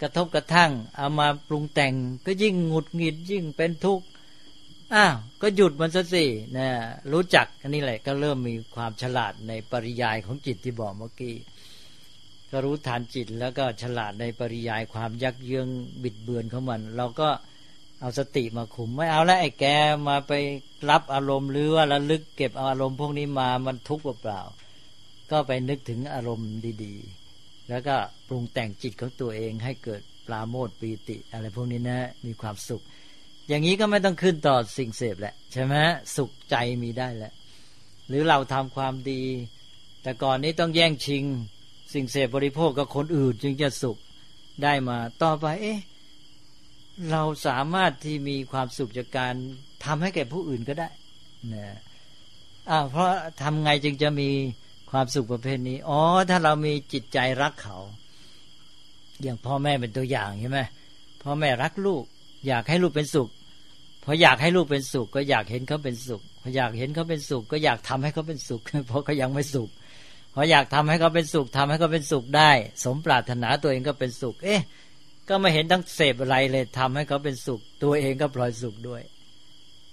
กระทบกระทั่งเอามาปรุงแต่งก็ยิ่งหงุดหงิดยิ่งเป็นทุกข์อ้าวก็หยุดมันซะสินะรู้จักอันนี้แหละก็เริ่มมีความฉลาดในปริยายของจิตที่บอกเมื่อกี้ก็รู้ฐานจิตแล้วก็ฉลาดในปริยายความยักเยื้องบิดเบือนของมันเราก็เอาสติมาคุมไม่เอาแล้วไอ้แกมาไปรับอารมณ์หรือว่าระลึกเก็บเอาอารมณ์พวกนี้มามันทุกข์เปล่าๆก็ไปนึกถึงอารมณ์ดีๆแล้วก็ปรุงแต่งจิตของตัวเองให้เกิดปราโมทย์ปีติอะไรพวกนี้นะมีความสุขอย่างนี้ก็ไม่ต้องขึ้นต่อสิ่งเสพแหละใช่ไหมสุขใจมีได้แหละหรือเราทำความดีแต่ก่อนนี้ต้องแย่งชิงสิ่งเสพบริโภคกับคนอื่นจึงจะสุขได้มาต่อไปเราสามารถที่มีความสุขจากการทำให้แก่ผู้อื่นก็ได้นะเพราะทำไงจึงจะมีความสุขประเภทนี้อ๋อถ้าเรามีจิตใจรักเขาอย่างพ่อแม่เป็นตัวอย่างใช่ไหมพ่อแม่รักลูกอยากให้ลูกเป็นสุขพออยากให้ลูกเป็นสุขก็อยากเห็นเขาเป็นสุขพออยากเห็นเขาเป็นสุขก็อยากทำให้เขาเป็นสุขเพราะเขายังไม่สุขพออยากทำให้เขาเป็นสุขทำให้เขาเป็นสุขได้สมปรารถนาตัวเองก็เป็นสุขก็ไม่เห็นต้องเสพอะไรเลยทำให้เขาเป็นสุขตัวเองก็พลอยสุขด้วย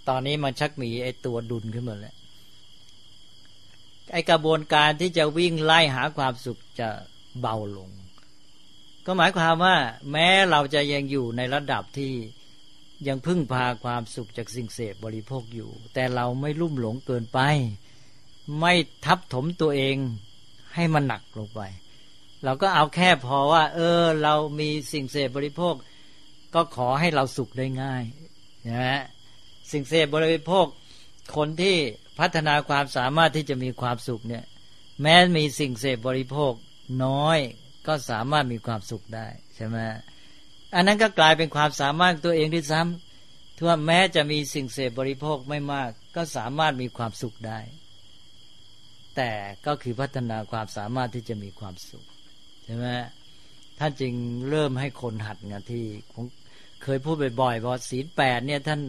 ตอนนี้มันชักมีไอ้ตัวดุลขึ้นมาแล้วไอ้กระบวนการที่จะวิ่งไล่หาความสุขจะเบาลงก็หมายความว่าแม้เราจะยังอยู่ในระดับที่ยังพึ่งพาความสุขจากสิ่งเสพบริโภคอยู่แต่เราไม่ลุ่มหลงเกินไปไม่ทับถมตัวเองให้มันหนักลงไปเราก็เอาแค่พอว่าเรามีสิ่งเสพบริโภคก็ขอให้เราสุขได้ง่ายนะสิ่งเสพบริโภค คนที่พัฒนาความสามารถที่จะมีความสุขเนี่ยแม้มีสิ่งเสพบริโภคน้อยก็สามารถมีความสุขได้ใช่ไหมอันนั้นก็กลายเป็นความสามารถตัวเองด้วยซ้ำถ้าแม้จะมีสิ่งเสพบริโภคไม่มากก็สามารถมีความสุขได้แต่ก็คือพัฒนาความสามารถที่จะมีความสุขใช่ไหมท่านจึงเริ่มให้คนหัดเนี่ยที่เคยพูดบ่อยๆว่าศีลแปดเนี่ยท่าน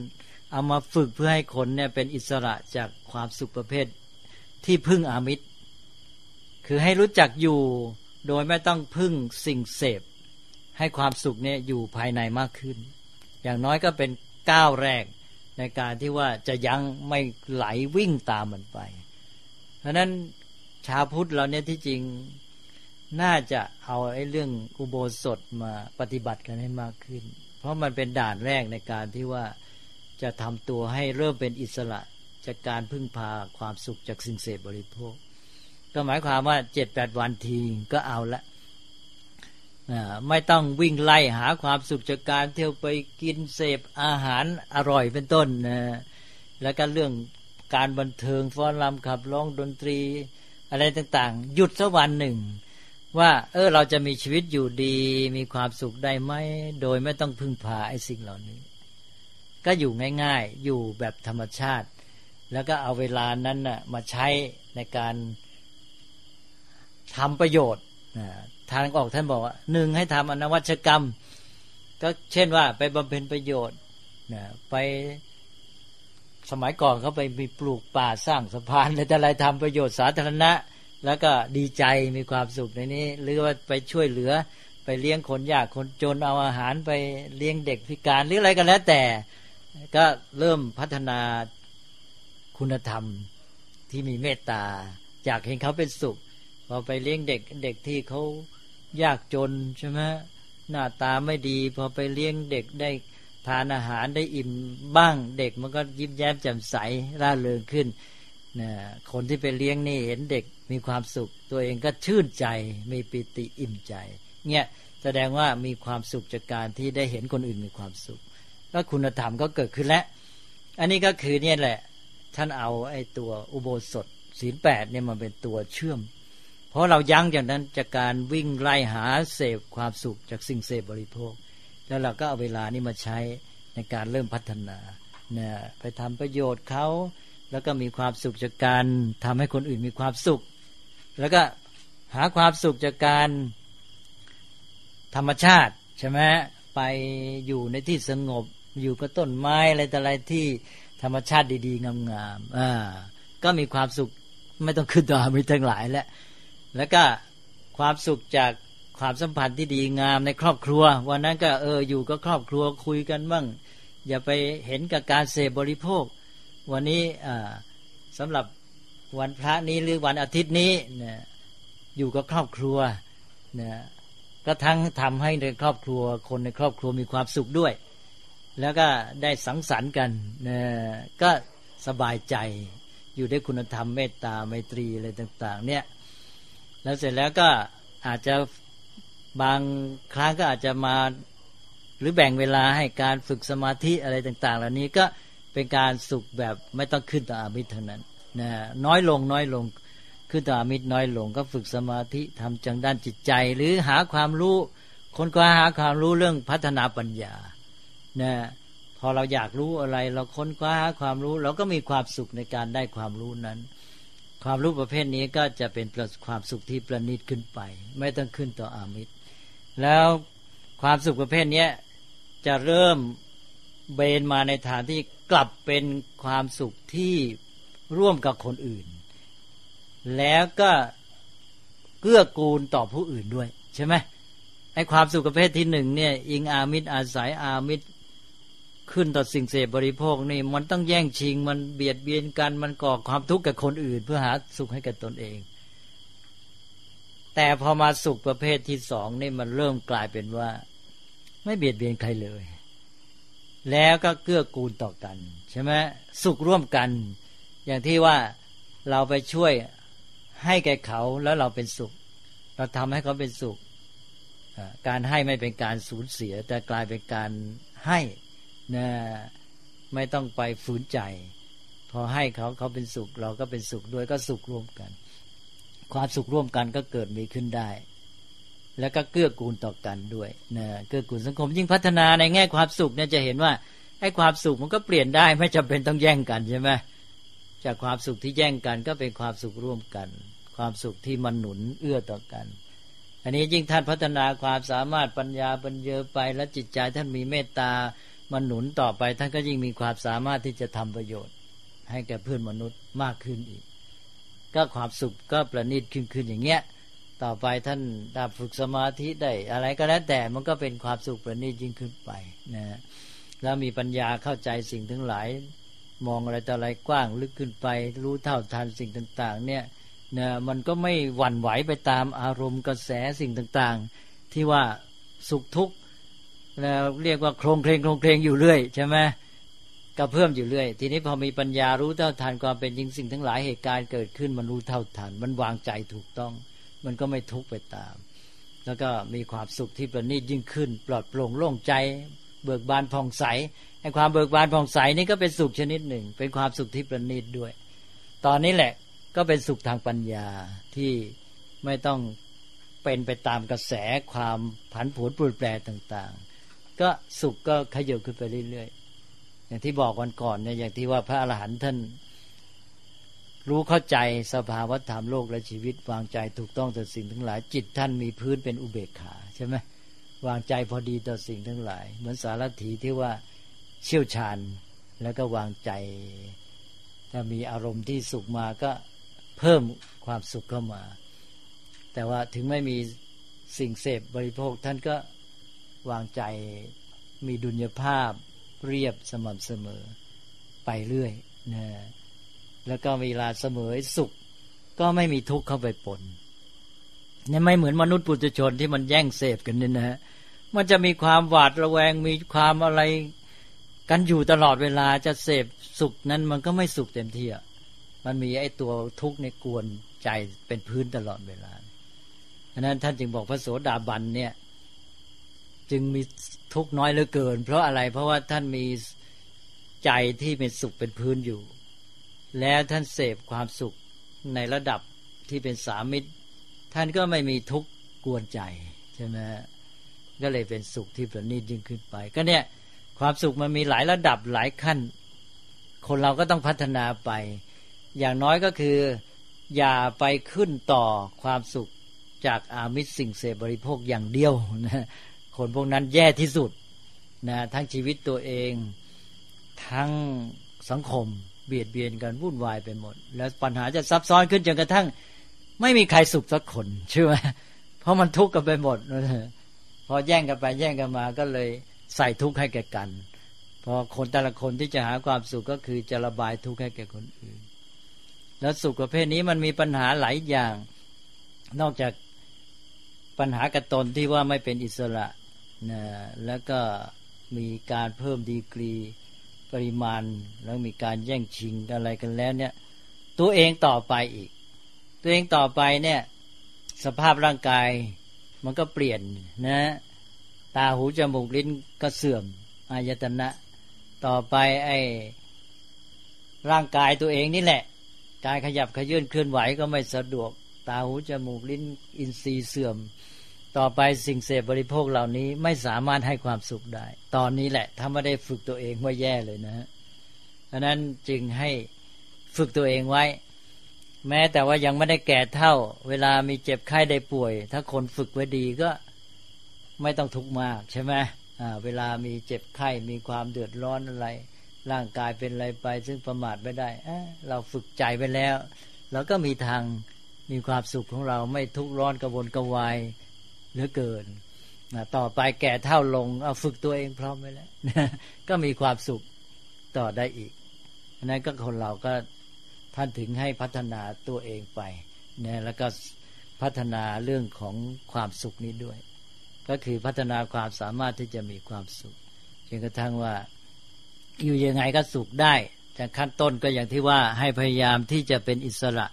เอามาฝึกเพื่อให้คนเนี่ยเป็นอิสระจากความสุขประเภทที่พึ่งอามิตรคือให้รู้จักอยู่โดยไม่ต้องพึ่งสิ่งเสพให้ความสุขเนี่ยอยู่ภายในมากขึ้นอย่างน้อยก็เป็นก้าวแรกในการที่ว่าจะยั้งไม่ไหลวิ่งตามมันไปเพราะนั้นชาวพุทธเราเนี่ยที่จริงน่าจะเอาไอ้เรื่องอุโบสถมาปฏิบัติกันให้มากขึ้นเพราะมันเป็นด่านแรกในการที่ว่าจะทำตัวให้เริ่มเป็นอิสระจากการพึ่งพาความสุขจากสิ่งเสพบริโภคก็หมายความว่า 7-8 วันทีก็เอาละไม่ต้องวิ่งไล่หาความสุขจากการเที่ยวไปกินเสพอาหารอร่อยเป็นต้นนะแล้วก็เรื่องการบันเทิงฟ้อนรำขับร้องดนตรีอะไรต่างๆหยุดสักวันหนึ่งว่าเราจะมีชีวิตอยู่ดีมีความสุขได้ไหมโดยไม่ต้องพึ่งพาไอ้สิ่งเหล่านี้ก็อยู่ง่ายๆอยู่แบบธรรมชาติแล้วก็เอาเวลานั้นน่ะมาใช้ในการทำประโยชน์ทางออกท่านบอกว่าหนึ่งให้ทำอนวัชกรรมก็เช่นว่าไปบำเพ็ญประโยชน์ไปสมัยก่อนเขาไปมีปลูกป่าสร้างสะพานอะไรแต่อะไรทำประโยชน์สาธารณะแล้วก็ดีใจมีความสุขในนี้หรือว่าไปช่วยเหลือไปเลี้ยงคนยากคนจนเอาอาหารไปเลี้ยงเด็กพิการหรืออะไรก็แล้วแต่ก็เริ่มพัฒนาคุณธรรมที่มีเมตตาอยากเห็นเขาเป็นสุขพอไปเลี้ยงเด็กเด็กที่เขายากจนใช่ไหมหน้าตาไม่ดีพอไปเลี้ยงเด็กได้ทานอาหารได้อิ่มบ้างเด็กมันก็ยิ้มแย้มแจ่มใสร่าเริงขึ้นนะคนที่ไปเลี้ยงนี่เห็นเด็กมีความสุขตัวเองก็ชื่นใจมีปิติอิ่มใจเนี่ยแสดงว่ามีความสุขจากการที่ได้เห็นคนอื่นมีความสุขก็คุณธรรมก็เกิดขึ้นแล้วอันนี้ก็คือเนี่ยแหละท่านเอาไอ้ตัวอุโบสถศีลแปดเนี่ยมันเป็นตัวเชื่อมเพราะเรายั้งอย่างนั้นจากการวิ่งไล่หาเสพความสุขจากสิ่งเสพบริโภคแล้วเราก็เอาเวลานี้มาใช้ในการเริ่มพัฒนาเนี่ยไปทำประโยชน์เขาแล้วก็มีความสุขจากการทำให้คนอื่นมีความสุขแล้วก็หาความสุขจากการธรรมชาติใช่ไหมไปอยู่ในที่สงบอยู่กับต้นไม้อะไรแต่อะไรที่ธรรมชาติดีๆงามๆก็มีความสุขไม่ต้องขึ้นต่อมีทั้งหลายแล้วก็ความสุขจากความสัมพันธ์ที่ดีงามในครอบครัววันนั้นก็อยู่กับครอบครัวคุยกันบ้างอย่าไปเห็นกับการเสพบริโภควันนี้สำหรับวันพระนี้หรือวันอาทิตย์นี้นะอยู่กับครอบครัวนะก็ทั้งทำให้ในครอบครัวคนในครอบครัวมีความสุขด้วยแล้วก็ได้สังสรรค์กันนะก็สบายใจอยู่ด้วยคุณธรรมเมตตาไมตรีอะไรต่างๆเนี่ยแล้วเสร็จแล้วก็อาจจะบางครั้งก็อาจจะมาหรือแบ่งเวลาให้การฝึกสมาธิอะไรต่างๆเหล่านี้ก็เป็นการสุขแบบไม่ต้องขึ้นต่ออามิตรเท่านั้นนะน้อยลงน้อยลงขึ้นต่ออามิตรน้อยลงก็ฝึกสมาธิทำจังด้านจิตใจหรือหาความรู้ค้นคว้าหาความรู้เรื่องพัฒนาปัญญานะพอเราอยากรู้อะไรเราค้นคว้าหาความรู้เราก็มีความสุขในการได้ความรู้นั้นความรู้ประเภทนี้ก็จะเป็นความสุขที่ประณีตขึ้นไปไม่ต้องขึ้นต่ออามิตรแล้วความสุขประเภทนี้จะเริ่มเบนมาในฐานที่กลับเป็นความสุขที่ร่วมกับคนอื่นแล้วก็เกื้อกูลต่อผู้อื่นด้วยใช่ไหมไอ้ความสุขประเภทที่หนึ่งเนี่ยอิงอามิตรอาศัยอามิตรขึ้นต่อสิ่งเสพบริโภคนี่มันต้องแย่งชิงมันเบียดเบียนกันมันก่อความทุกข์กับคนอื่นเพื่อหาสุขให้กับตนเองแต่พอมาสุขประเภทที่สองนี่มันเริ่มกลายเป็นว่าไม่เบียดเบียนใครเลยแล้วก็เกื้อกูลต่อกันใช่ไหมสุขร่วมกันอย่างที่ว่าเราไปช่วยให้แก่เขาแล้วเราเป็นสุขเราทำให้เขาเป็นสุขการให้ไม่เป็นการสูญเสียแต่กลายเป็นการให้นะไม่ต้องไปฝืนใจ พอให้เขาเขาเป็นสุขเราก็เป็นสุขด้วยก็สุขร่วมกันความสุขร่วมกันก็เกิดมีขึ้นได้แล้วก็เกื้อกูลต่อกันด้วยนะเกื้อกูลสังคมยิ่งพัฒนาในแง่ความสุขเนี่ยจะเห็นว่าไอ้ความสุขมันก็เปลี่ยนได้ไม่จำเป็นต้องแย่งกันใช่ไหมจากความสุขที่แย่งกันก็เป็นความสุขร่วมกันความสุขที่มันหนุนเอื้อต่อกันอันนี้ยิ่งท่านพัฒนาความสามารถปัญญาปัญเยอไปและจิตใจท่านมีเมตตามันหนุนต่อไปท่านก็ยิ่งมีความสามารถที่จะทำประโยชน์ให้แก่เพื่อนมนุษย์มากขึ้นอีกก็ความสุขก็ประณีตขึ้นอย่างเงี้ยต่อไปท่านได้ฝึกสมาธิได้อะไรก็แล้วแต่มันก็เป็นความสุขประณีตยิ่งขึ้นไปนะแล้วมีปัญญาเข้าใจสิ่งทั้งหลายมองอะไรต่ออะไรกว้างลึกขึ้นไปรู้เท่าทันสิ่งต่างๆเนี่ยนะมันก็ไม่หวั่นไหวไปตามอารมณ์กระแสสิ่งต่างๆที่ว่าสุขทุกข์นะเรียกว่าโครงเคลงโครงเคลงอยู่เรื่อยใช่ไหมก็เพิ่มอยู่เรื่อยทีนี้พอมีปัญญารู้เท่าทันความเป็นจริงสิ่งทั้งหลายเหตุการณ์เกิดขึ้นมันรู้เท่าทันมันวางใจถูกต้องมันก็ไม่ทุกข์ไปตามแล้วก็มีความสุขที่ประณีตยิ่งขึ้นปลอดโปร่งโล่งใจเบิกบานผ่องใสไอ้ความเบิกบานผ่องใสนี่ก็เป็นสุขชนิดหนึ่งเป็นความสุขที่ประณีตด้วยตอนนี้แหละก็เป็นสุขทางปัญญาที่ไม่ต้องเป็นไปตามกระแสความผันผวนเปลี่ยนแปลงต่างๆก็สุขก็ขยับขึ้นไปเรื่อยๆอย่างที่บอกวันก่อนเนี่ยอย่างที่ว่าพระอรหันต์ท่านรู้เข้าใจสภาวะธรรมโลกและชีวิตวางใจถูกต้องต่อสิ่งทั้งหลายจิตท่านมีพื้นเป็นอุเบกขาใช่ไหมวางใจพอดีต่อสิ่งทั้งหลายเหมือนสารถีที่ว่าเชี่ยวชาญแล้วก็วางใจถ้ามีอารมณ์ที่สุขมาก็เพิ่มความสุขเข้ามาแต่ว่าถึงไม่มีสิ่งเสพบริโภคท่านก็วางใจมีดุลยภาพเรียบสม่ำเสมอไปเรื่อยนะแล้วก็เวลาเสวยสุขก็ไม่มีทุกข์เข้าไปปนเนี่ยไม่เหมือนมนุษย์ปุถุชนที่มันแย่งเสพกันนี่นะฮะมันจะมีความหวาดระแวงมีความอะไรกันอยู่ตลอดเวลาจะเสพสุขนั้นมันก็ไม่สุขเต็มที่อ่ะมันมีไอ้ตัวทุกข์ในกวนใจเป็นพื้นตลอดเวลาฉะนั้นท่านจึงบอกพระโสดาบันเนี่ยจึงมีทุกข์น้อยเหลือเกินเพราะอะไรเพราะว่าท่านมีใจที่เป็นสุขเป็นพื้นอยู่แล้วท่านเสพความสุขในระดับที่เป็นสามิตรท่านก็ไม่มีทุกข์กวนใจใช่ไหมก็เลยเป็นสุขที่ประณีตยิ่งขึ้นไปก็เนี่ยความสุขมันมีหลายระดับหลายขั้นคนเราก็ต้องพัฒนาไปอย่างน้อยก็คืออย่าไปขึ้นต่อความสุขจากอามิสสิ่งเสพบริโภคอย่างเดียวนะคนพวกนั้นแย่ที่สุดนะทั้งชีวิตตัวเองทั้งสังคมเบียดเบียนกันวุ่นวายไปหมดแล้วปัญหาจะซับซ้อนขึ้นจนกระทั่งไม่มีใครสุขสักคนใช่ไหมเพราะมันทุกข์กันไปหมดพอแย่งกันไปแย่งกันมาก็เลยใส่ทุกข์ให้แก่กันพอคนแต่ละคนที่จะหาความสุขก็คือจะระบายทุกข์ให้แก่คนอื่นแล้วสุขประเภทนี้มันมีปัญหาหลายอย่างนอกจากปัญหากระตนที่ว่าไม่เป็นอิสระนะแล้วก็มีการเพิ่มดีกรีปริมาณแล้วมีการแย่งชิงอะไรกันแล้วเนี่ยตัวเองต่อไปอีกตัวเองต่อไปเนี่ยสภาพร่างกายมันก็เปลี่ยนนะตาหูจมูกลิ้นก็เสื่อมอายตนะต่อไปไอ้ร่างกายตัวเองนี่แหละการขยับขยื่นเคลื่อนไหวก็ไม่สะดวกตาหูจมูกลิ้นอินทรีย์เสื่อมต่อไปสิ่งเสพบริโภคเหล่านี้ไม่สามารถให้ความสุขได้ตอนนี้แหละถ้าไม่ได้ฝึกตัวเองว่าแย่เลยนะฮะเพราะนั้นจึงให้ฝึกตัวเองไว้แม้แต่ว่ายังไม่ได้แก่เท่าเวลามีเจ็บไข้ได้ป่วยถ้าคนฝึกไว้ดีก็ไม่ต้องทุกข์มากใช่ไหมเวลามีเจ็บไข้มีความเดือดร้อนอะไรร่างกายเป็นอะไรไปซึ่งประมาทไม่ได้เราฝึกใจไปแล้วเราก็มีทางมีความสุขของเราไม่ทุกข์ร้อนกระวนกระวายเหลือเกินต่อไปแก่เท่าลงเอาฝึกตัวเองพร้อมไว้แล้วก็มีความสุขต่อได้อีกนั้นก็คนเราก็ท่านถึงให้พัฒนาตัวเองไปนะแล้วก็พัฒนาเรื่องของความสุขนี้ด้วยก็คือพัฒนาความสามารถที่จะมีความสุขจนกระทั่งว่าอยู่ยังไงก็สุขได้จากขั้นต้นก็อย่างที่ว่าให้พยายามที่จะเป็นอิสระ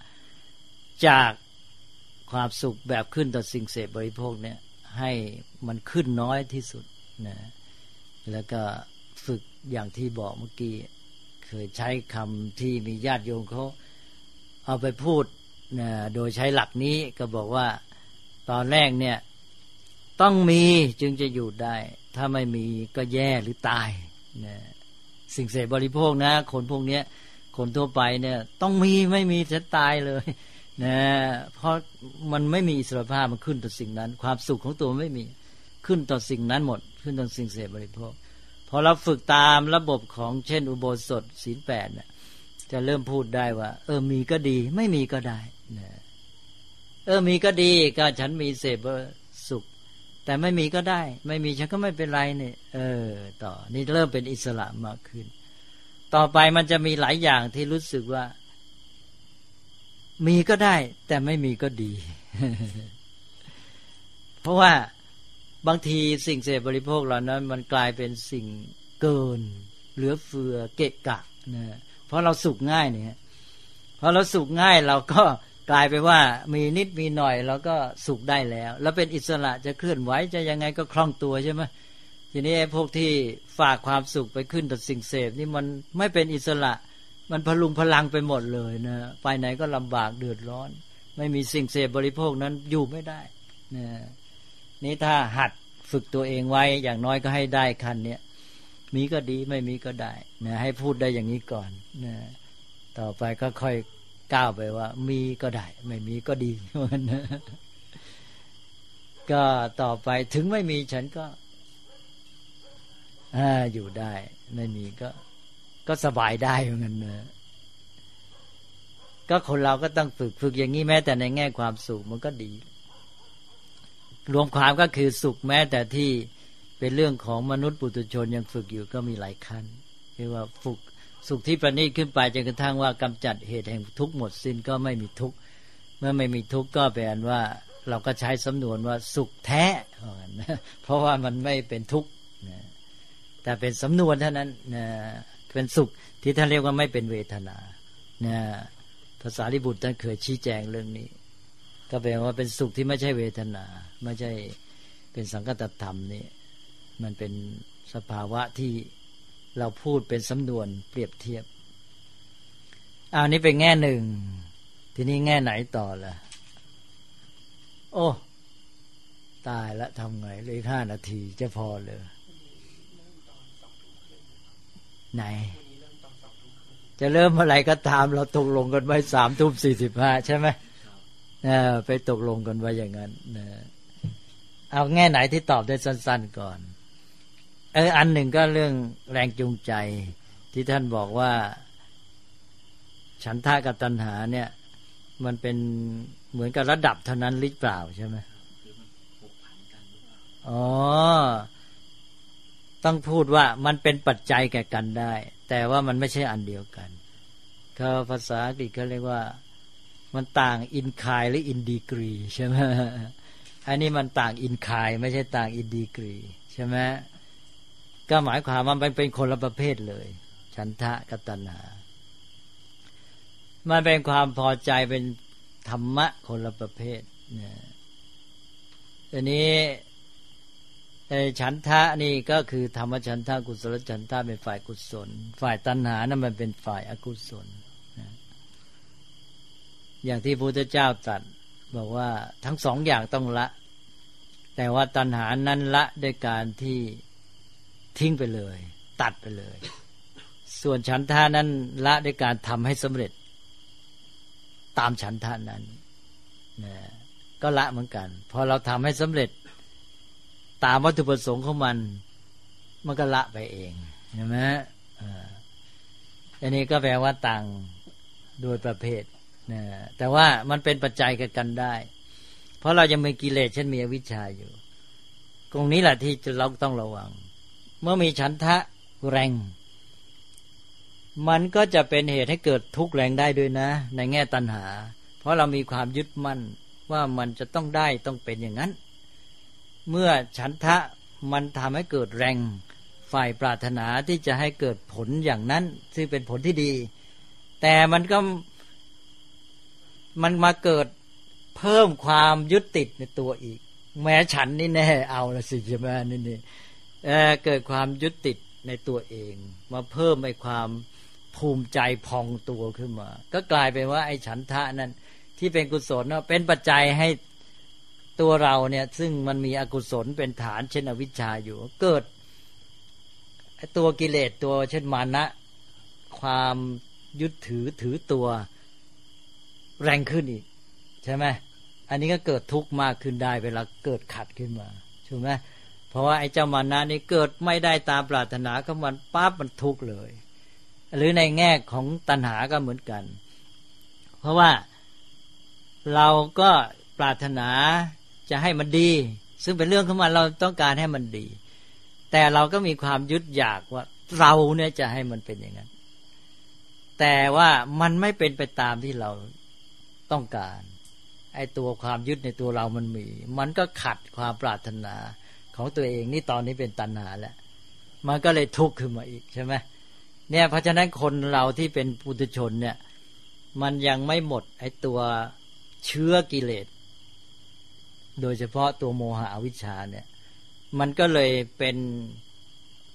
จากความสุขแบบขึ้นต่อสิ่งเสพบริโภคเนี่ยให้มันขึ้นน้อยที่สุดนะแล้วก็ฝึกอย่างที่บอกเมื่อกี้ เคยใช้คำที่มีญาติโยมเขาเอาไปพูดโดยใช้หลักนี้ก็บอกว่าตอนแรกเนี่ยต้องมีจึงจะอยู่ได้ถ้าไม่มีก็แย่หรือตายนะสิ่งเสพบริโภคนะคนพวกนี้คนทั่วไปเนี่ยต้องมีไม่มีจะตายเลยนะเพราะมันไม่มีอิสรภาพมันขึ้นต่อสิ่งนั้นความสุขของตัวไม่มีขึ้นต่อสิ่งนั้นหมดขึ้นต่อสิ่งเสพบริโภคพอเราฝึกตามระบบของเช่นอุโบสถศีล 8เนี่ยจะเริ่มพูดได้ว่ามีก็ดีไม่มีก็ได้นะมีก็ดีก็ฉันมีเสพสุขแต่ไม่มีก็ได้ไม่มีฉันก็ไม่เป็นไรเนี่ยต่อนี่เริ่มเป็นอิสระมากขึ้นต่อไปมันจะมีหลายอย่างที่รู้สึกว่ามีก็ได้แต่ไม่มีก็ดี เพราะว่าบางทีสิ่งเสพบริโภคเหล่านั้นมันกลายเป็นสิ่งเกินเหลือเฟือเกะกะนะเพราะเราสุขง่ายเนี่ยพอเราสุขง่ายเราก็กลายไปว่ามีนิดมีหน่อยเราก็สุขได้แล้วแล้วเป็นอิสระจะเคลื่อนไหวจะยังไงก็คล่องตัวใช่ไหมทีนี้พวกที่ฝากความสุขไปขึ้นต่อสิ่งเสพนี่มันไม่เป็นอิสระมันพลุงพลังไปหมดเลยนะไปไหนก็ลำบากเดือดร้อนไม่มีสิ่งเสพบริโภคนั้นอยู่ไม่ได้นะนี่ถ้าหัดฝึกตัวเองไว้อย่างน้อยก็ให้ได้คันเนี้ยมีก็ดีไม่มีก็ได้นะให้พูดได้อย่างนี้ก่อนนะต่อไปก็ค่อยก้าวไปว่ามีก็ได้ไม่มีก็ดีนะก็ต่อไปถึงไม่มีฉันก็อยู่ได้ไม่มีก็สบายได้เหมือนกันนะก็คนเราก็ต้องฝึกอย่างนี้แม้แต่ในแง่ความสุขมันก็ดีรวมความก็คือสุขแม้แต่ที่เป็นเรื่องของมนุษย์ปุถุชนยังฝึกอยู่ก็มีหลายขั้นคือว่าฝึกสุขที่ประณีตขึ้นไปจนกระทั่งว่ากำจัดเหตุแห่งทุกข์หมดสิ้นก็ไม่มีทุกข์เมื่อไม่มีทุกข์ก็แปลว่าเราก็ใช้สำนวนว่าสุขแท้เพราะว่ามันไม่เป็นทุกข์แต่เป็นสำนวนเท่านั้นเป็นสุขที่ท่านเรียกว่าไม่เป็นเวทนาภาษาลิบุตรท่านเคยชี้แจงเรื่องนี้ก็แปลว่าเป็นสุขที่ไม่ใช่เวทนาไม่ใช่เป็นสังคตธรรมนี่มันเป็นสภาวะที่เราพูดเป็นสำนวนเปรียบเทียบเอานี้เป็นแง่หนึ่งทีนี้แง่ไหนต่อล่ะโอ้ตายละทำไงเหลืออีก5นาทีจะพอเลยไหนจะเริ่มเมื่อไหร่ก็ตามเราตกลงกันไว้ 3:45 ใช่ไหมไปตกลงกันไว้อย่างนั้นเอาแง่ไหนที่ตอบได้สั้นๆก่อนอันหนึ่งก็เรื่องแรงจูงใจที่ท่านบอกว่าฉันทะกับตัณหาเนี่ยมันเป็นเหมือนกับระดับเท่านั้นหรือเปล่าใช่ไหมอ๋อต้องพูดว่ามันเป็นปัจจัยแก่กันได้แต่ว่ามันไม่ใช่อันเดียวกันเขาภาษาอังกฤษเขาเรียกว่ามันต่างอินคายหรืออินดีกรีใช่ไหมอันนี้มันต่างอินคายไม่ใช่ต่างอินดีกรีใช่ไหมก็หมายความว่ามันเป็นคนละประเภทเลยฉันทะกับตัณหามันเป็นความพอใจเป็นธรรมะคนละประเภทนะอันนี้ฉันทะนี่ก็คือธรรมฉันทะกุศลฉันทะเป็นฝ่ายกุศลฝ่ายตัณหานั้นมันเป็นฝ่ายอกุศลนะอย่างที่พระพุทธเจ้าตรัสบอกว่าทั้งสองอย่างต้องละแต่ว่าตัณหานั้นละด้วยการที่ทิ้งไปเลยตัดไปเลยส่วนฉันทะนั้นละด้วยการทำให้สำเร็จตามฉันทะนั้นนะก็ละเหมือนกันพอเราทำให้สำเร็จตามวัตถุประสงค์ของมันก็ละไปเองใช่ไหมอันนี้ก็แปลว่าต่างโดยประเภทนะแต่ว่ามันเป็นปัจจัยกันได้เพราะเรายังมีกิเลสเช่นมีอวิชชาอยู่ตรงนี้แหละที่เราต้องระวังเมื่อมีฉันทะแรงมันก็จะเป็นเหตุให้เกิดทุกข์แรงได้ด้วยนะในแง่ตัณหาเพราะเรามีความยึดมั่นว่ามันจะต้องได้ต้องเป็นอย่างนั้นเมื่อฉันทะมันทำให้เกิดแรงฝ่ายปรารถนาที่จะให้เกิดผลอย่างนั้นซึ่งเป็นผลที่ดีแต่มันก็มันมาเกิดเพิ่มความยึดติดในตัวอีกแม้ฉันนี่แน่เอาละสิใช่ไหมนี่เกิดความยึดติดในตัวเองมาเพิ่มไอ้ความ ภูมิใจพองตัวขึ้นมาก็กลายเป็นว่าไอ้ฉันทะนั้นที่เป็นกุศลเป็นปัจจัยให้ตัวเราเนี่ยซึ่งมันมีอกุศลเป็นฐานเช่นอวิชชาอยู่เกิดตัวกิเลสตัวเช่นมานะความยึดถือตัวแรงขึ้นอีกใช่ไหมอันนี้ก็เกิดทุกข์มากขึ้นได้เวลาเกิดขัดขึ้นมาใช่ไหมเพราะว่าไอ้เจ้ามานะนี่เกิดไม่ได้ตามปรารถนาของมันปั๊บมันทุกข์เลยหรือในแง่ของตัณหาก็เหมือนกันเพราะว่าเราก็ปรารถนาจะให้มันดีซึ่งเป็นเรื่องของมันเราต้องการให้มันดีแต่เราก็มีความยึดอยากว่าเราเนี่ยจะให้มันเป็นอย่างนั้นแต่ว่ามันไม่เป็นไปตามที่เราต้องการไอ้ตัวความยึดในตัวเรามันมีมันก็ขัดความปรารถนาของตัวเองนี่ตอนนี้เป็นตัณหาแล้วมันก็เลยทุกข์ขึ้นมาอีกใช่ไหมเนี่ยเพราะฉะนั้นคนเราที่เป็นปุถุชนเนี่ยมันยังไม่หมดไอ้ตัวเชื้อกิเลสโดยเฉพาะตัวโมหะอวิชชาเนี่ยมันก็เลยเป็น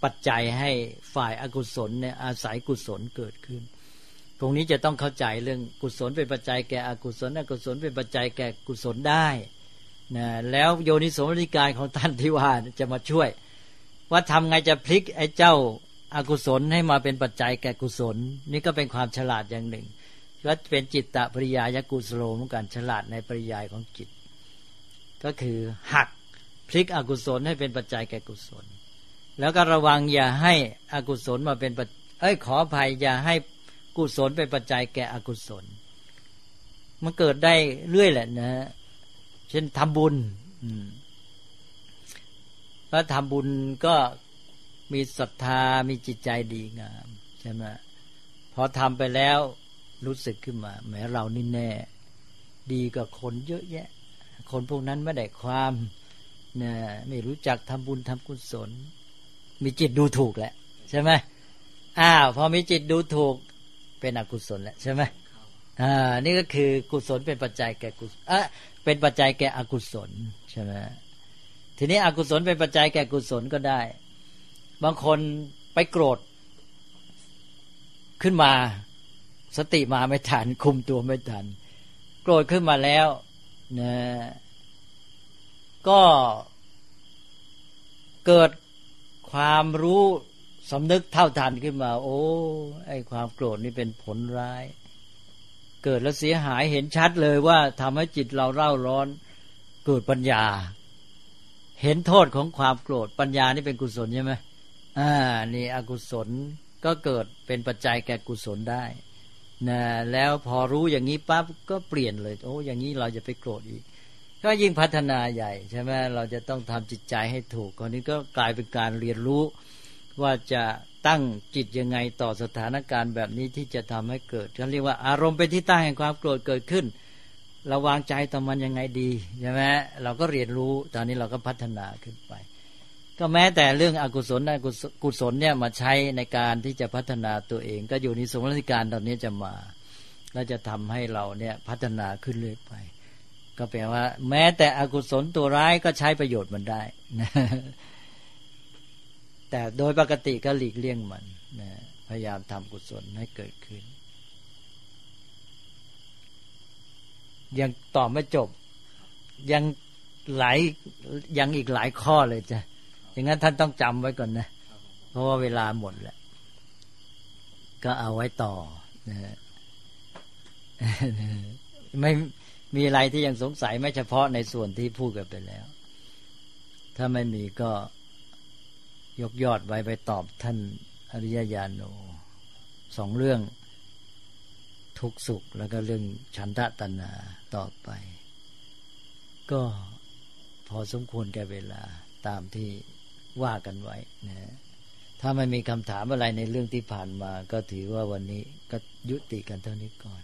ปัจจัยให้ฝ่ายอกุศลเนี่ยอาศัยกุศลเกิดขึ้นตรงนี้จะต้องเข้าใจเรื่องกุศลเป็นปัจจัยแก่อกุศลอกุศลเป็นปัจจัยแก่กุศลได้นะแล้วโยนิโสมนสิการของท่านที่ว่าจะมาช่วยว่าทำไงจะพลิกไอ้เจ้าอกุศลให้มาเป็นปัจจัยแก่กุศลนี่ก็เป็นความฉลาดอย่างหนึ่งและเป็นจิตตปริยายกุศโลเหมือนกันฉลาดในปริยายของจิตก็คือหักพลิกอกุศลให้เป็นปัจจัยแก่กุศลแล้วก็ระวังอย่าให้อกุศลมาเป็นขออภัยอย่าให้กุศลเป็นปัจจัยแก่อกุศลมันเกิดได้เรื่อยแหละนะเช่นทำบุญแล้วทำบุญก็มีศรัทธามีจิตใจดีงามใช่ไหมพอทำไปแล้วรู้สึกขึ้นมาแม้เรานี่แน่ดีกว่าคนเยอะแยะคนพวกนั้นไม่ได้ความนะไม่รู้จักทำบุญทำกุศลมีจิตดูถูกแหละใช่ไหมพอมีจิตดูถูกเป็นอกุศลแหละใช่ไหมนี่ก็คือกุศลเป็นปัจจัยแก่กุศลเป็นปัจจัยแก่อกุศลใช่ไหมทีนี้อกุศลเป็นปัจจัยแก่กุศลก็ได้บางคนไปโกรธขึ้นมาสติมาไม่ทันคุมตัวไม่ทันโกรธขึ้นมาแล้วนะก็เกิดความรู้สำนึกเท่าทันขึ้นมาโอ้ไอ้ความโกรธนี่เป็นผลร้ายเกิดแล้วเสียหายเห็นชัดเลยว่าทำให้จิตเราเร่าร้อนเกิดปัญญาเห็นโทษของความโกรธปัญญานี่เป็นกุศลใช่ไหมนี่อกุศลก็เกิดเป็นปัจจัยแก่กุศลได้นะแล้วพอรู้อย่างนี้ปั๊บก็เปลี่ยนเลยโอ้อย่างนี้เราจะไปโกรธอีกก็ยิ่งพัฒนาใหญ่ใช่ไหมเราจะต้องทำจิตใจให้ถูกคราวนี้ก็กลายเป็นการเรียนรู้ว่าจะตั้งจิตยังไงต่อสถานการณ์แบบนี้ที่จะทำให้เกิดเขาเรียกว่าอารมณ์เป็นที่ตั้งแห่งความโกรธเกิดขึ้นเราวางใจต่อมันยังไงดีใช่ไหมเราก็เรียนรู้ตอนนี้เราก็พัฒนาขึ้นไปก็แม้แต่เรื่องอกุศลกุศลเนี่ยมาใช้ในการที่จะพัฒนาตัวเองก็อยู่ในสมรรถการตอนนี้จะมาและจะทำให้เราเนี่ยพัฒนาขึ้นเรื่อยไปก็แปลว่าแม้แต่อกุศลตัวร้ายก็ใช้ประโยชน์มันได้นะแต่โดยปกติก็หลีกเลี่ยงมันนะพยายามทำกุศลให้เกิดขึ้นยังตอบไม่จบยังอีกหลายข้อเลยจ้ะอย่างนั้นท่านต้องจำไว้ก่อนนะเพราะว่าเวลาหมดแล้วก็เอาไว้ต่อนะฮะไม่มีอะไรที่ยังสงสัยไม่เฉพาะในส่วนที่พูดกันไปแล้วถ้าไม่มีก็ยกยอดไว้ไปตอบท่านอริยญาณโณสองเรื่องทุกสุขแล้วก็เรื่องฉันทะตัณหาต่อไปก็พอสมควรแก่เวลาตามที่ว่ากันไว้นะถ้าไม่มีคำถามอะไรในเรื่องที่ผ่านมาก็ถือว่าวันนี้ก็ยุติกันเท่านี้ก่อน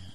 ะ